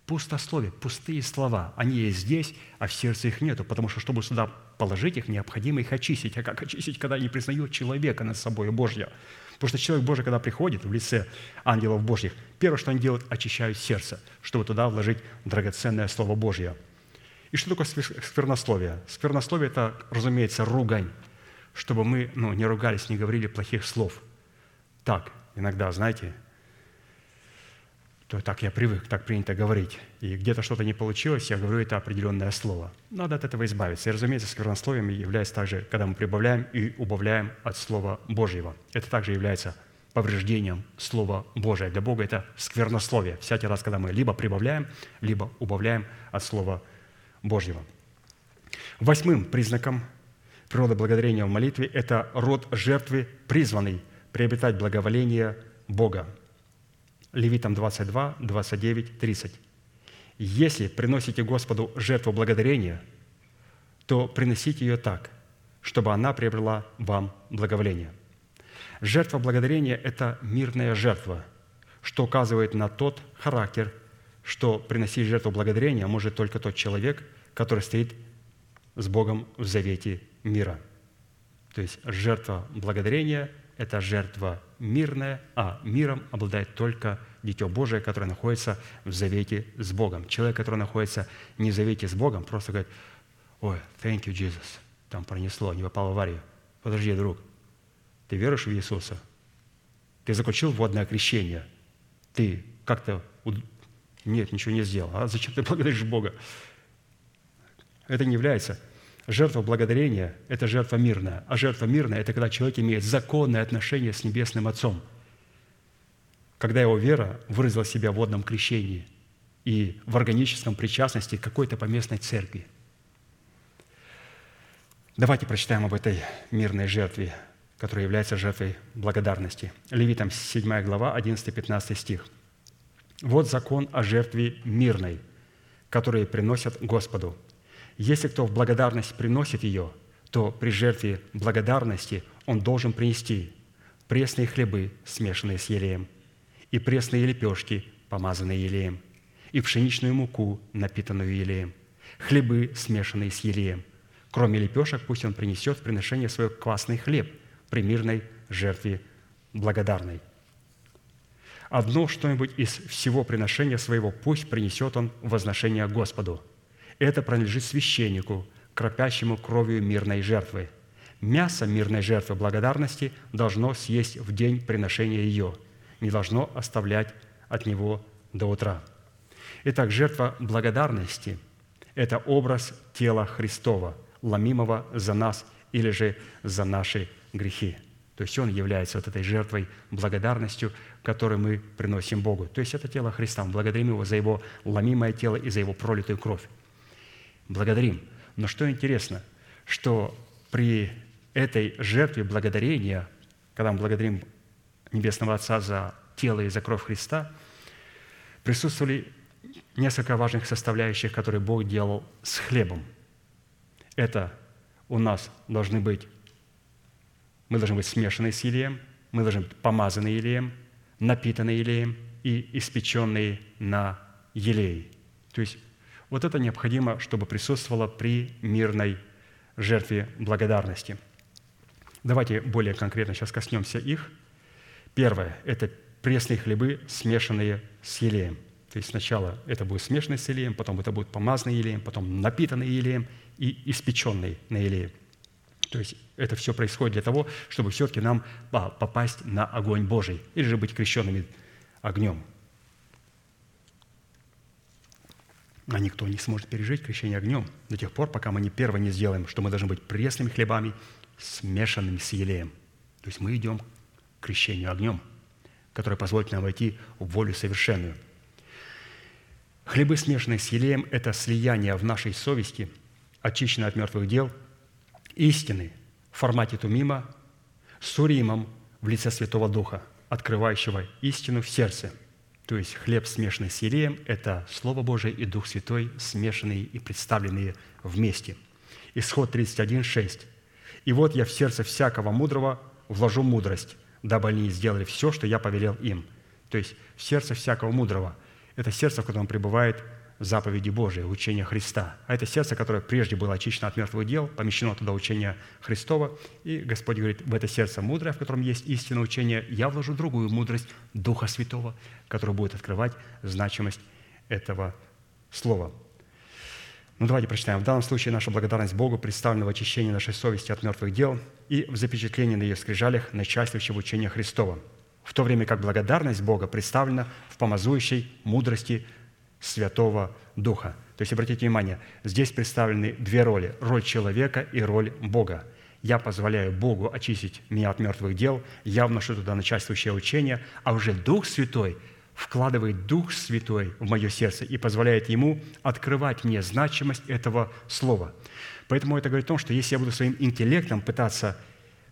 Пустословие, пустые слова, они есть здесь, а в сердце их нету, потому что, чтобы сюда положить их, необходимо их очистить. А как очистить, когда не признает человека над собой Божья? Потому что человек Божий, когда приходит в лице ангелов Божьих, первое, что они делают, очищают сердце, чтобы туда вложить драгоценное Слово Божье. И что такое сквернословие? Сквернословие – это, разумеется, ругань, чтобы мы ну, не ругались, не говорили плохих слов. Так, иногда, знаете, то так я привык, так принято говорить. И где-то что-то не получилось, я говорю это определенное слово. Надо от этого избавиться. И, разумеется, сквернословием является также, когда мы прибавляем и убавляем от Слова Божьего. Это также является повреждением Слова Божия. Для Бога это сквернословие. Всякий раз, когда мы либо прибавляем, либо убавляем от Слова Божьего. Восьмым признаком природы благодарения в молитве – это род жертвы, призванный приобретать благоволение Бога. Левитам двадцать два, двадцать девять, тридцать. «Если приносите Господу жертву благодарения, то приносите ее так, чтобы она приобрела вам благоволение». Жертва благодарения – это мирная жертва, что указывает на тот характер, что приносить жертву благодарения может только тот человек, который стоит с Богом в завете мира. То есть жертва благодарения – это жертва мирная, а миром обладает только Дитё Божие, которое находится в завете с Богом. Человек, который находится не в завете с Богом, просто говорит: «Ой, thank you, Jesus, там пронесло, не попал в аварию». Подожди, друг, ты веришь в Иисуса? Ты заключил водное крещение? Ты как-то... Нет, ничего не сделал. А зачем ты благодаришь Бога? Это не является... Жертва благодарения – это жертва мирная, а жертва мирная – это когда человек имеет законное отношение с Небесным Отцом, когда его вера выразила себя в водном крещении и в органическом причастности к какой-то поместной церкви. Давайте прочитаем об этой мирной жертве, которая является жертвой благодарности. Левитам седьмая глава, одиннадцатый-пятнадцатый стих. «Вот закон о жертве мирной, которые приносят Господу. Если кто в благодарность приносит ее, то при жертве благодарности он должен принести пресные хлебы, смешанные с елеем, и пресные лепешки, помазанные елеем, и пшеничную муку, напитанную елеем, хлебы, смешанные с елеем. Кроме лепешек пусть он принесет в приношение свое квасный хлеб при мирной жертве благодарной. Одно что-нибудь из всего приношения своего пусть принесет он в возношение Господу. Это принадлежит священнику, кропящему кровью мирной жертвы. Мясо мирной жертвы благодарности должно съесть в день приношения ее, не должно оставлять от него до утра». Итак, жертва благодарности – это образ тела Христова, ломимого за нас или же за наши грехи. То есть Он является вот этой жертвой, благодарностью, которую мы приносим Богу. То есть это тело Христа. Мы благодарим Его за Его ломимое тело и за Его пролитую кровь. Благодарим. Но что интересно, что при этой жертве благодарения, когда мы благодарим Небесного Отца за тело и за кровь Христа, присутствовали несколько важных составляющих, которые Бог делал с хлебом. Это у нас должны быть, мы должны быть смешаны с елеем, мы должны быть помазаны елеем, напитаны елеем и испеченные на елее. То есть вот это необходимо, чтобы присутствовало при мирной жертве благодарности. Давайте более конкретно сейчас коснемся их. Первое – это пресные хлебы, смешанные с елеем. То есть сначала это будет смешанное с елеем, потом это будет помазанное елеем, потом напитанное елеем и испеченное на елее. То есть это все происходит для того, чтобы все-таки нам попасть на огонь Божий или же быть крещенными огнем. А никто не сможет пережить крещение огнем до тех пор, пока мы не первое не сделаем, что мы должны быть пресными хлебами, смешанными с елеем. То есть мы идем к крещению огнем, которое позволит нам войти в волю совершенную. Хлебы, смешанные с елеем, – это слияние в нашей совести, очищенное от мертвых дел, истины в формате Тумима с Уримом в лице Святого Духа, открывающего истину в сердце. То есть хлеб, смешанный с елеем, – это Слово Божие и Дух Святой, смешанные и представленные вместе. Исход тридцать один шесть. «И вот я в сердце всякого мудрого вложу мудрость, дабы они сделали все, что я повелел им». То есть в сердце всякого мудрого – это сердце, в котором пребывает заповеди Божии, учение Христа. А это сердце, которое прежде было очищено от мертвых дел, помещено туда учение Христова. И Господь говорит, в это сердце мудрое, в котором есть истинное учение, я вложу другую мудрость Духа Святого, которая будет открывать значимость этого слова. Ну, давайте прочитаем. В данном случае наша благодарность Богу представлена в очищении нашей совести от мертвых дел и в запечатлении на ее скрижалях начальствующего учения Христова, в то время как благодарность Бога представлена в помазующей мудрости Святого Духа. То есть, обратите внимание, здесь представлены две роли – роль человека и роль Бога. Я позволяю Богу очистить меня от мертвых дел, я вношу туда начальствующее учение, а уже Дух Святой вкладывает Дух Святой в мое сердце и позволяет Ему открывать мне значимость этого слова. Поэтому это говорит о том, что если я буду своим интеллектом пытаться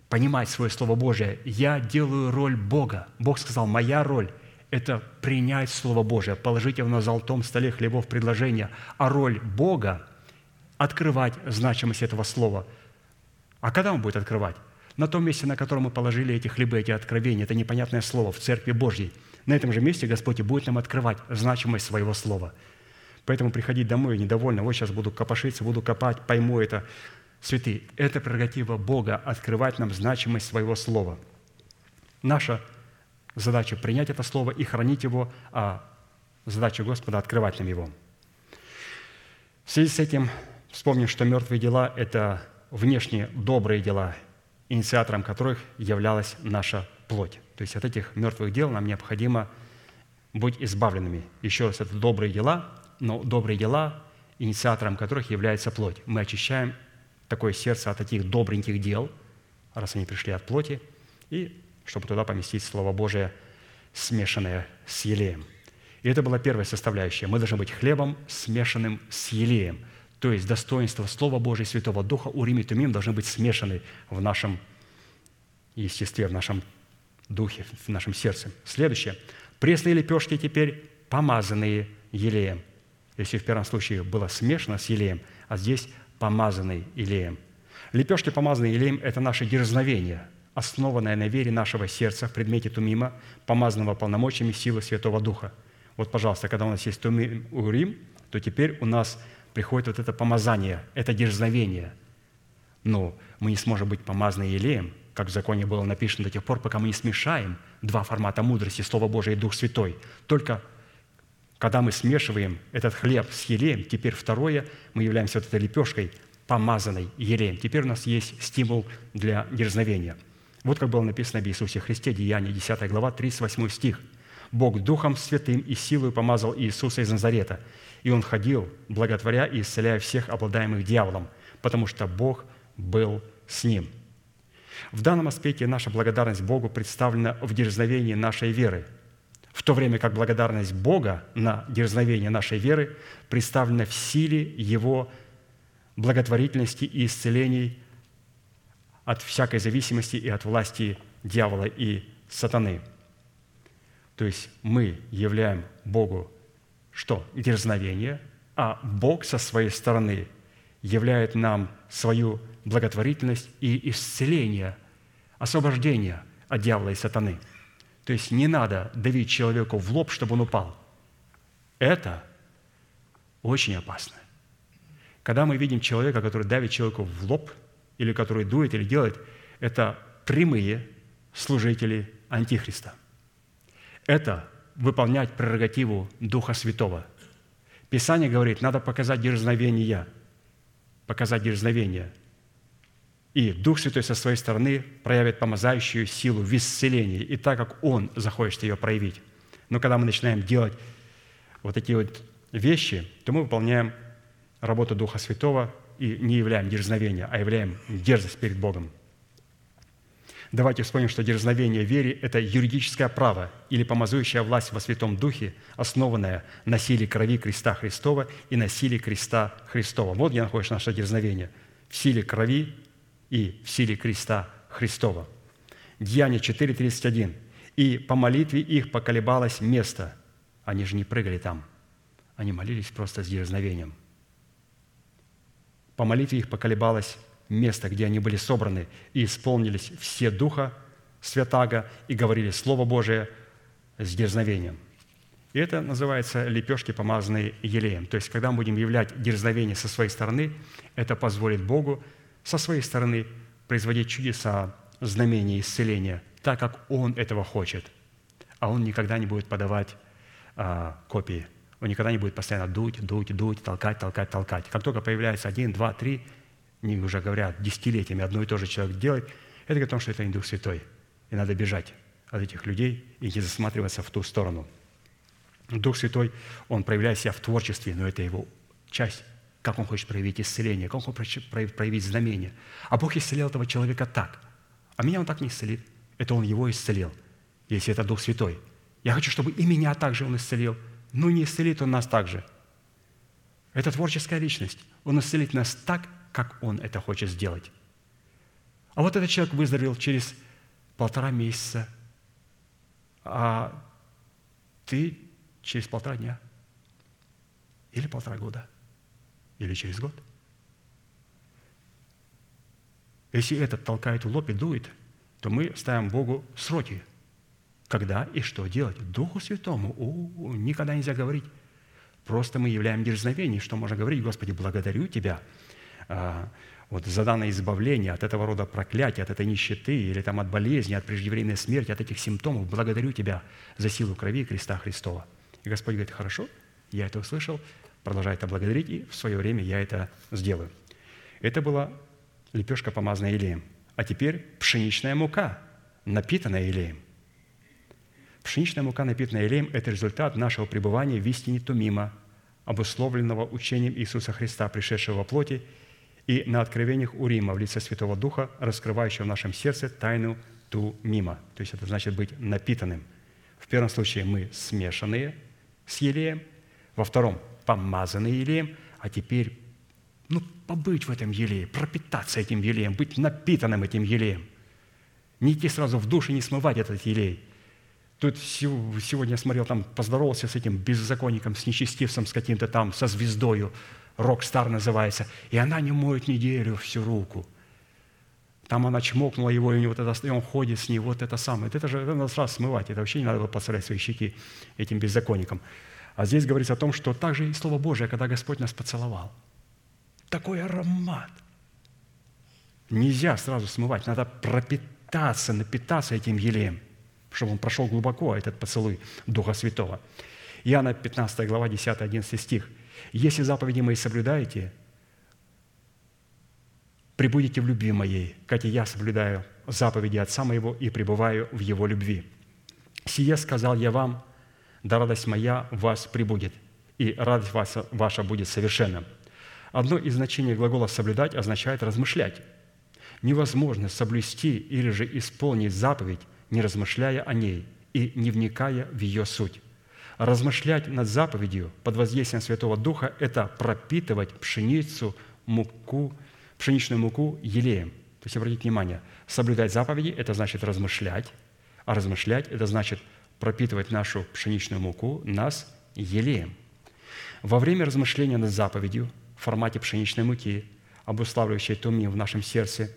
понимать свое Слово Божие, я делаю роль Бога. Бог сказал, моя роль – это принять Слово Божие, положить его на золотом столе хлебов предложения, а роль Бога – открывать значимость этого слова. А когда он будет открывать? На том месте, на котором мы положили эти хлебы, эти откровения, это непонятное слово в Церкви Божьей. На этом же месте Господь и будет нам открывать значимость своего слова. Поэтому приходить домой недовольно, вот сейчас буду копошиться, буду копать, пойму это. Святые, это прерогатива Бога – открывать нам значимость своего слова. Наша задача принять это слово и хранить его, а задача Господа – открывать нам его. В связи с этим вспомним, что мертвые дела – это внешне добрые дела, инициатором которых являлась наша плоть. То есть от этих мертвых дел нам необходимо быть избавленными. Еще раз, это добрые дела, но добрые дела, инициатором которых является плоть. Мы очищаем такое сердце от этих добреньких дел, раз они пришли от плоти, и чтобы туда поместить Слово Божие, смешанное с елеем. И это была первая составляющая. Мы должны быть хлебом, смешанным с елеем. То есть достоинство Слова Божия и Святого Духа, Урим и Тумим, должны быть смешаны в нашем естестве, в нашем духе, в нашем сердце. Следующее. Пресные лепешки теперь помазанные елеем. Если в первом случае было смешано с елеем, а здесь помазанные елеем. Лепешки, помазанные елеем, – это наше дерзновение, основанное на вере нашего сердца в предмете Тумима, помазанного полномочиями силы Святого Духа. Вот, пожалуйста, когда у нас есть Тумим, Урим, то теперь у нас приходит вот это помазание, это дерзновение. Но мы не сможем быть помазаны елеем, как в законе было написано, до тех пор, пока мы не смешаем два формата мудрости, Слово Божие и Дух Святой. Только когда мы смешиваем этот хлеб с елеем, теперь второе, мы являемся вот этой лепешкой, помазанной елеем. Теперь у нас есть стимул для дерзновения. Вот как было написано об Иисусе Христе, Деяния, десятая глава, тридцать восьмой стих. «Бог Духом Святым и силою помазал Иисуса из Назарета, и Он ходил, благотворя и исцеляя всех обладаемых дьяволом, потому что Бог был с Ним». В данном аспекте наша благодарность Богу представлена в дерзновении нашей веры, в то время как благодарность Бога на дерзновение нашей веры представлена в силе Его благотворительности и исцелений от всякой зависимости и от власти дьявола и сатаны. То есть мы являем Богу что? Дерзновение, а Бог со своей стороны являет нам свою благотворительность и исцеление, освобождение от дьявола и сатаны. То есть не надо давить человеку в лоб, чтобы он упал. Это очень опасно. Когда мы видим человека, который давит человеку в лоб, или который дует, или делает, это прямые служители Антихриста. Это выполнять прерогативу Духа Святого. Писание говорит, надо показать дерзновение, показать дерзновение. И Дух Святой со своей стороны проявит помазающую силу в исцелении, и так как Он захочет ее проявить. Но когда мы начинаем делать вот эти вот вещи, то мы выполняем работу Духа Святого и не являем дерзновение, а являем дерзость перед Богом. Давайте вспомним, что дерзновение вере – это юридическое право или помазующая власть во Святом Духе, основанная на силе крови креста Христова и на силе креста Христова. Вот где находится наше дерзновение – в силе крови и в силе креста Христова. Деяния четыре тридцать один. «И по молитве их поколебалось место». Они же не прыгали там. Они молились просто с дерзновением. «По молитве их поколебалось место, где они были собраны, и исполнились все Духа Святаго, и говорили Слово Божие с дерзновением». И это называется лепешки, помазанные елеем. То есть, когда мы будем являть дерзновение со своей стороны, это позволит Богу со своей стороны производить чудеса, знамения, исцеления, так как Он этого хочет. А Он никогда не будет подавать а, копии. Он никогда не будет постоянно дуть, дуть, дуть, толкать, толкать, толкать. Как только появляется один, два, три, они уже говорят десятилетиями, одно и то же человек делает, это говорит о том, что это не Дух Святой. И надо бежать от этих людей и не засматриваться в ту сторону. Дух Святой, Он проявляет себя в творчестве, но это его часть, как он хочет проявить исцеление, как он хочет проявить знамение. А Бог исцелил этого человека так, а меня Он так не исцелит. Это Он его исцелил, если это Дух Святой. Я хочу, чтобы и меня также Он исцелил, но не исцелит Он нас также. Это творческая личность. Он исцелит нас так, как Он это хочет сделать. А вот этот человек выздоровел через полтора месяца, а ты через полтора дня, или полтора года, или через год. Если этот толкает в лоб и дует, то мы ставим Богу сроки, когда и что делать. Духу Святому у-у-у, никогда нельзя говорить. Просто мы являем дерзновение, что можно говорить: «Господи, благодарю Тебя а, вот, за данное избавление от этого рода проклятия, от этой нищеты, или там, от болезни, от преждевременной смерти, от этих симптомов. Благодарю Тебя за силу крови креста Христова». И Господь говорит: «Хорошо, я это услышал, продолжай это благодарить, и в свое время я это сделаю». Это была лепешка, помазанная елеем. А теперь пшеничная мука, напитанная елеем. Пшеничная мука, напитанная елеем – это результат нашего пребывания в истине Тумима, обусловленного учением Иисуса Христа, пришедшего во плоти, и на откровениях Урима в лице Святого Духа, раскрывающего в нашем сердце тайну Тумима. То есть это значит быть напитанным. В первом случае мы смешанные с елеем, во втором – помазанные елеем, а теперь ну, побыть в этом елее, пропитаться этим елеем, быть напитанным этим елеем. Не идти сразу в душ и не смывать этот елей. Тут сегодня я смотрел, там поздоровался с этим беззаконником, с нечестивцем, с каким-то там, со звездою, рок-стар называется, и она не моет неделю всю руку. Там она чмокнула его, и, у него вот это, и он ходит с ней, вот это самое. Это же это надо сразу смывать, это вообще не надо было подставлять свои щеки этим беззаконникам. А здесь говорится о том, что также и Слово Божие, когда Господь нас поцеловал. Такой аромат. Нельзя сразу смывать, надо пропитаться, напитаться этим елеем, чтобы он прошел глубоко, этот поцелуй Духа Святого. Иоанна пятнадцатая глава, десятый-одиннадцатый стих. «Если заповеди мои соблюдаете, пребудете в любви моей, как и я соблюдаю заповеди Отца моего и пребываю в Его любви. Сие сказал я вам, да радость моя в вас пребудет, и радость ваша будет совершенна». Одно из значений глагола «соблюдать» означает «размышлять». Невозможно соблюсти или же исполнить заповедь, не размышляя о ней и не вникая в ее суть. Размышлять над заповедью под воздействием Святого Духа – это пропитывать пшеницу, муку, пшеничную муку елеем. То есть, обратите внимание, соблюдать заповеди – это значит размышлять, а размышлять – это значит пропитывать нашу пшеничную муку, нас, елеем. Во время размышления над заповедью в формате пшеничной муки, обуславливающей тумим в нашем сердце,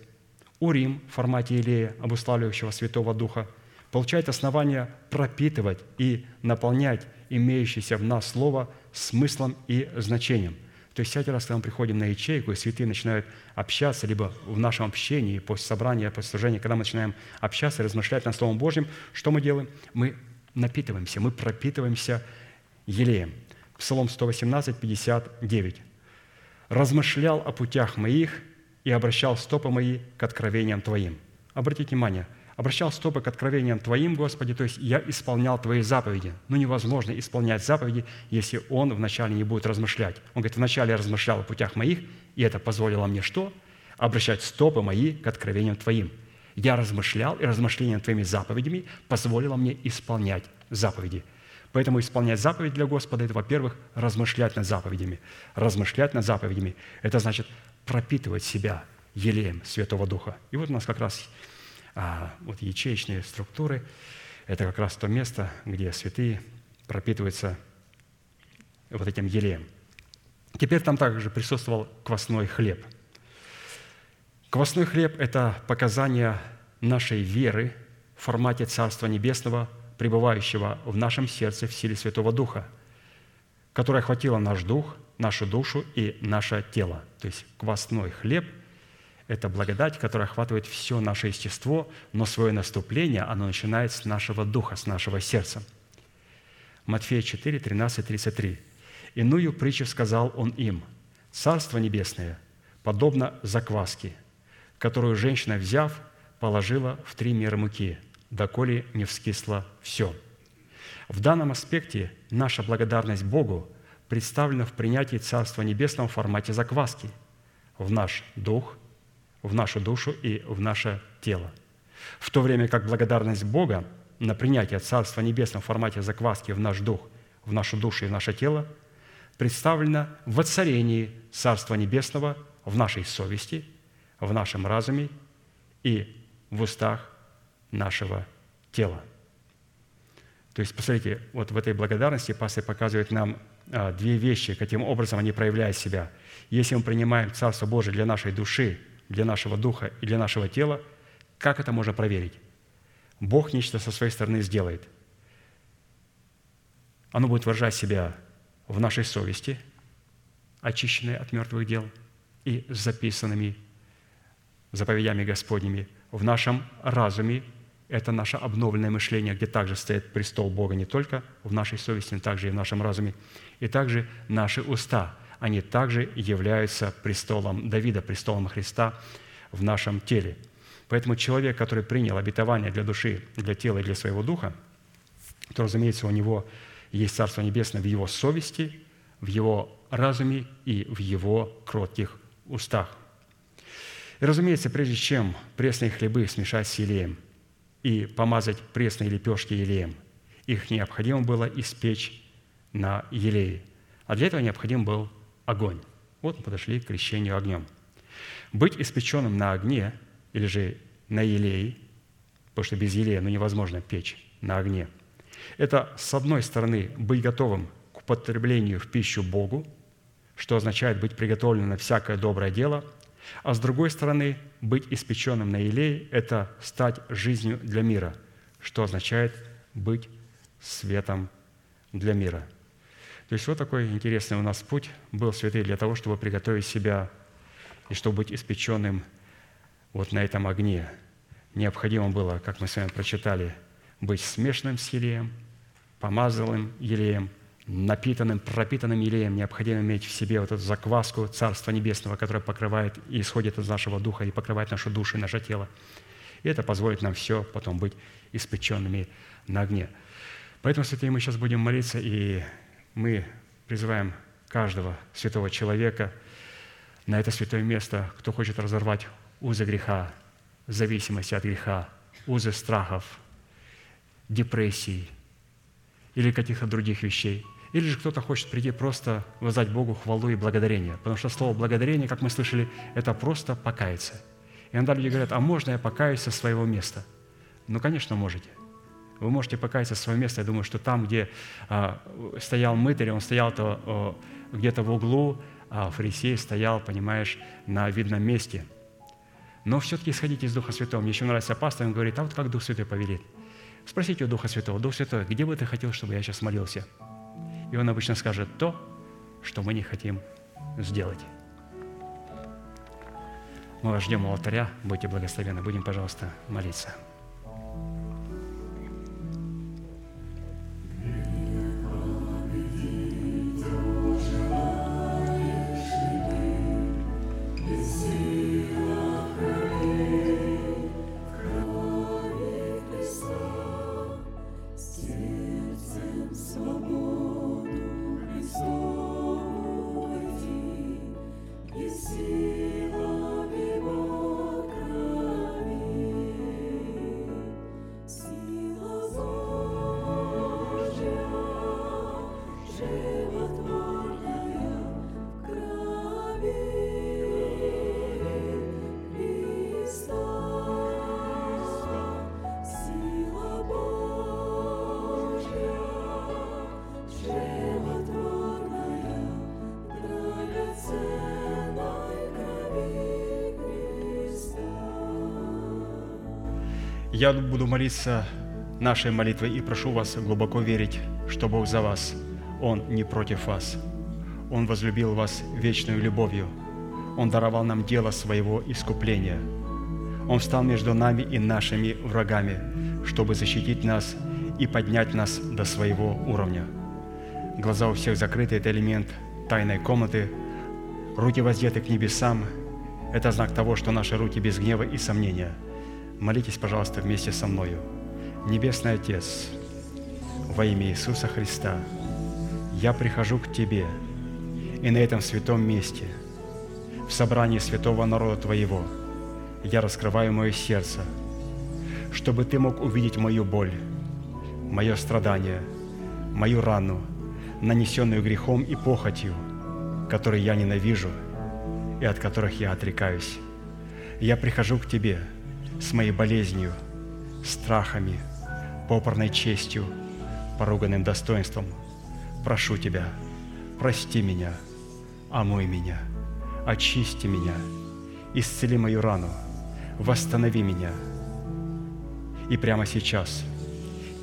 Урим в формате елея, обуславливающего Святого Духа, получает основание пропитывать и наполнять имеющееся в нас слово смыслом и значением. То есть всякий раз, когда мы приходим на ячейку, и святые начинают общаться, либо в нашем общении, после собрания, после служения, когда мы начинаем общаться и размышлять над Словом Божьим, что мы делаем? Мы напитываемся, мы пропитываемся елеем. Псалом сто восемнадцать, пятьдесят девять. «Размышлял о путях моих и обращал стопы мои к откровениям Твоим». Обратите внимание, обращал стопы к откровениям Твоим, Господи, то есть я исполнял Твои заповеди. Но невозможно исполнять заповеди, если он вначале не будет размышлять. Он говорит, вначале я размышлял о путях моих, и это позволило мне что? Обращать стопы мои к откровениям Твоим. Я размышлял, и размышление Твоими заповедями позволило мне исполнять заповеди. Поэтому исполнять заповедь для Господа – это, во-первых, размышлять над заповедями. Размышлять над заповедями – это значит пропитывать себя елеем Святого Духа. И вот у нас как раз а, вот ячеечные структуры – это как раз то место, где святые пропитываются вот этим елеем. Теперь там также присутствовал квасной хлеб. Квасной хлеб – это показание нашей веры в формате Царства Небесного, пребывающего в нашем сердце в силе Святого Духа, которая охватила наш дух, нашу душу и наше тело. То есть квасной хлеб – это благодать, которая охватывает все наше естество, но свое наступление оно начинает с нашего духа, с нашего сердца. Матфея четыре, тринадцать, тридцать три. «Иную притчу сказал он им: Царство небесное подобно закваске, которую женщина, взяв, положила в три меры муки, доколе не вскисло все». В данном аспекте наша благодарность Богу представлена в принятии Царства Небесного в формате закваски в наш дух, в нашу душу и в наше тело. В то время как благодарность Бога на принятие Царства Небесного в формате закваски в наш дух, в нашу душу и в наше тело представлена в воцарении Царства Небесного в нашей совести, в нашем разуме и в устах нашего тела. То есть, посмотрите, вот в этой благодарности пастор показывает нам а, две вещи, каким образом они проявляют себя. Если мы принимаем Царство Божие для нашей души, для нашего духа и для нашего тела, как это можно проверить? Бог нечто со своей стороны сделает. Оно будет выражать себя в нашей совести, очищенной от мертвых дел и записанными заповедями Господними, в нашем разуме. Это наше обновленное мышление, где также стоит престол Бога не только в нашей совести, но также и в нашем разуме. И также наши уста, они также являются престолом Давида, престолом Христа в нашем теле. Поэтому человек, который принял обетование для души, для тела и для своего духа, то, разумеется, у него есть Царство Небесное в его совести, в его разуме и в его кротких устах. И, разумеется, прежде чем пресные хлебы смешать с елеем и помазать пресные лепешки елеем, их необходимо было испечь на елее. А для этого необходим был огонь. Вот мы подошли к крещению огнем. Быть испеченным на огне или же на елее, потому что без елея ну, невозможно печь на огне, это, с одной стороны, быть готовым к употреблению в пищу Богу, что означает быть приготовленным на всякое доброе дело, а с другой стороны, быть испеченным на елее – это стать жизнью для мира, что означает быть светом для мира. То есть вот такой интересный у нас путь был, святый, для того, чтобы приготовить себя и чтобы быть испеченным вот на этом огне. Необходимо было, как мы с вами прочитали, быть смешанным с елеем, помазанным елеем, напитанным, пропитанным елеем. Необходимо иметь в себе вот эту закваску Царства Небесного, которая покрывает и исходит из нашего духа, и покрывает нашу душу и наше тело. И это позволит нам все потом быть испеченными на огне. Поэтому, святые, мы сейчас будем молиться, и мы призываем каждого святого человека на это святое место, кто хочет разорвать узы греха, зависимости от греха, узы страхов, депрессий или каких-то других вещей. Или же кто-то хочет прийти просто воздать Богу хвалу и благодарение. Потому что слово «благодарение», как мы слышали, это просто «покаяться». И иногда люди говорят: а можно я покаюсь со своего места? Ну, конечно, можете. Вы можете покаяться со своего места. Я думаю, что там, где а, стоял мытарь, он стоял то, о, где-то в углу, а фарисей стоял, понимаешь, на видном месте. Но все-таки исходите из Духа Святого. Мне еще нравится пастор, он говорит: а вот как Дух Святой повелит. Спросите у Духа Святого: Дух Святой, где бы ты хотел, чтобы я сейчас молился? И он обычно скажет то, что мы не хотим сделать. Мы вас ждем у алтаря. Будьте благословенны. Будем, пожалуйста, молиться. Я буду молиться нашей молитвой и прошу вас глубоко верить, что Бог за вас, Он не против вас. Он возлюбил вас вечную любовью. Он даровал нам дело своего искупления. Он встал между нами и нашими врагами, чтобы защитить нас и поднять нас до своего уровня. Глаза у всех закрыты – это элемент тайной комнаты. Руки воздеты к небесам – это знак того, что наши руки без гнева и сомнения. Молитесь, пожалуйста, вместе со мною. Небесный Отец, во имя Иисуса Христа, я прихожу к Тебе и на этом святом месте, в собрании святого народа Твоего, я раскрываю мое сердце, чтобы Ты мог увидеть мою боль, мое страдание, мою рану, нанесенную грехом и похотью, которые я ненавижу и от которых я отрекаюсь. Я прихожу к Тебе с моей болезнью, страхами, попорной честью, поруганным достоинством. Прошу Тебя, прости меня, омой меня, очисти меня, исцели мою рану, восстанови меня. И прямо сейчас,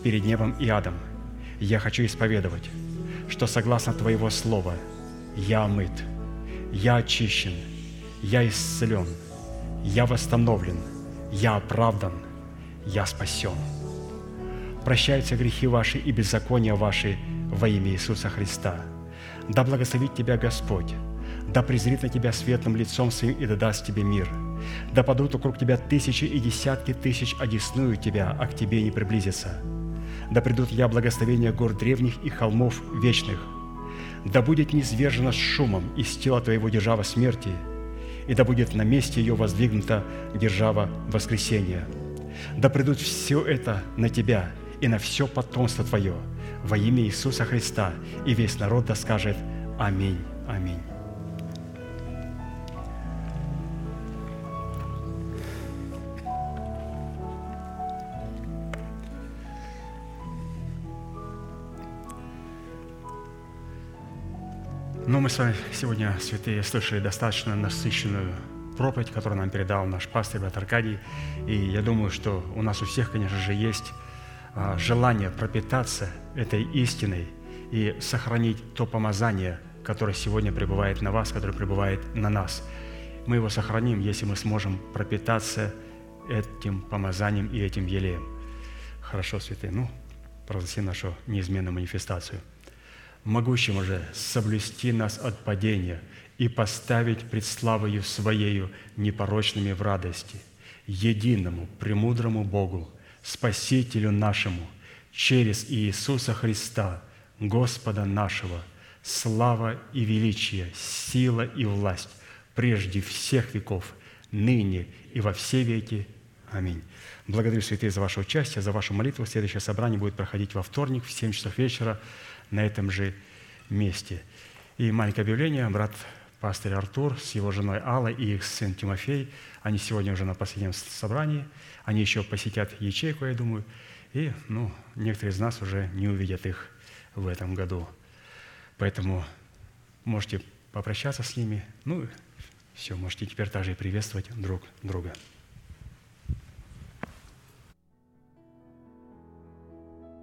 перед небом и адом, я хочу исповедовать, что согласно Твоего Слова я омыт, я очищен, я исцелен, я восстановлен, я оправдан, я спасен. Прощаются грехи ваши и беззакония ваши во имя Иисуса Христа. Да благословит тебя Господь, да презрит на тебя светлым лицом своим и да даст тебе мир. Да падут вокруг тебя тысячи и десятки тысяч, одесную тебя, а к тебе не приблизится. Да придут я благословения гор древних и холмов вечных. Да будет низвержена с шумом из тела твоего держава смерти, и да будет на месте ее воздвигнута держава воскресения. Да придут все это на тебя и на все потомство твое во имя Иисуса Христа, и весь народ да скажет «Аминь, аминь». Ну, мы с вами сегодня, святые, слышали достаточно насыщенную проповедь, которую нам передал наш пастырь, брат Аркадий. И я думаю, что у нас у всех, конечно же, есть желание пропитаться этой истиной и сохранить то помазание, которое сегодня пребывает на вас, которое пребывает на нас. Мы его сохраним, если мы сможем пропитаться этим помазанием и этим елеем. Хорошо, святые, ну, провозгласим нашу неизменную манифестацию. Могущим же соблюсти нас от падения и поставить пред славою Своею непорочными в радости, единому, премудрому Богу, Спасителю нашему, через Иисуса Христа, Господа нашего, слава и величие, сила и власть прежде всех веков, ныне и во все веки. Аминь. Благодарю, святые, за ваше участие, за вашу молитву. Следующее собрание будет проходить во вторник в семь часов вечера на этом же месте. И маленькое объявление. Брат пастырь Артур с его женой Аллой и их сын Тимофей, они сегодня уже на последнем собрании, они еще посетят ячейку, я думаю, и ну, некоторые из нас уже не увидят их в этом году. Поэтому можете попрощаться с ними, ну и все, можете теперь также и приветствовать друг друга.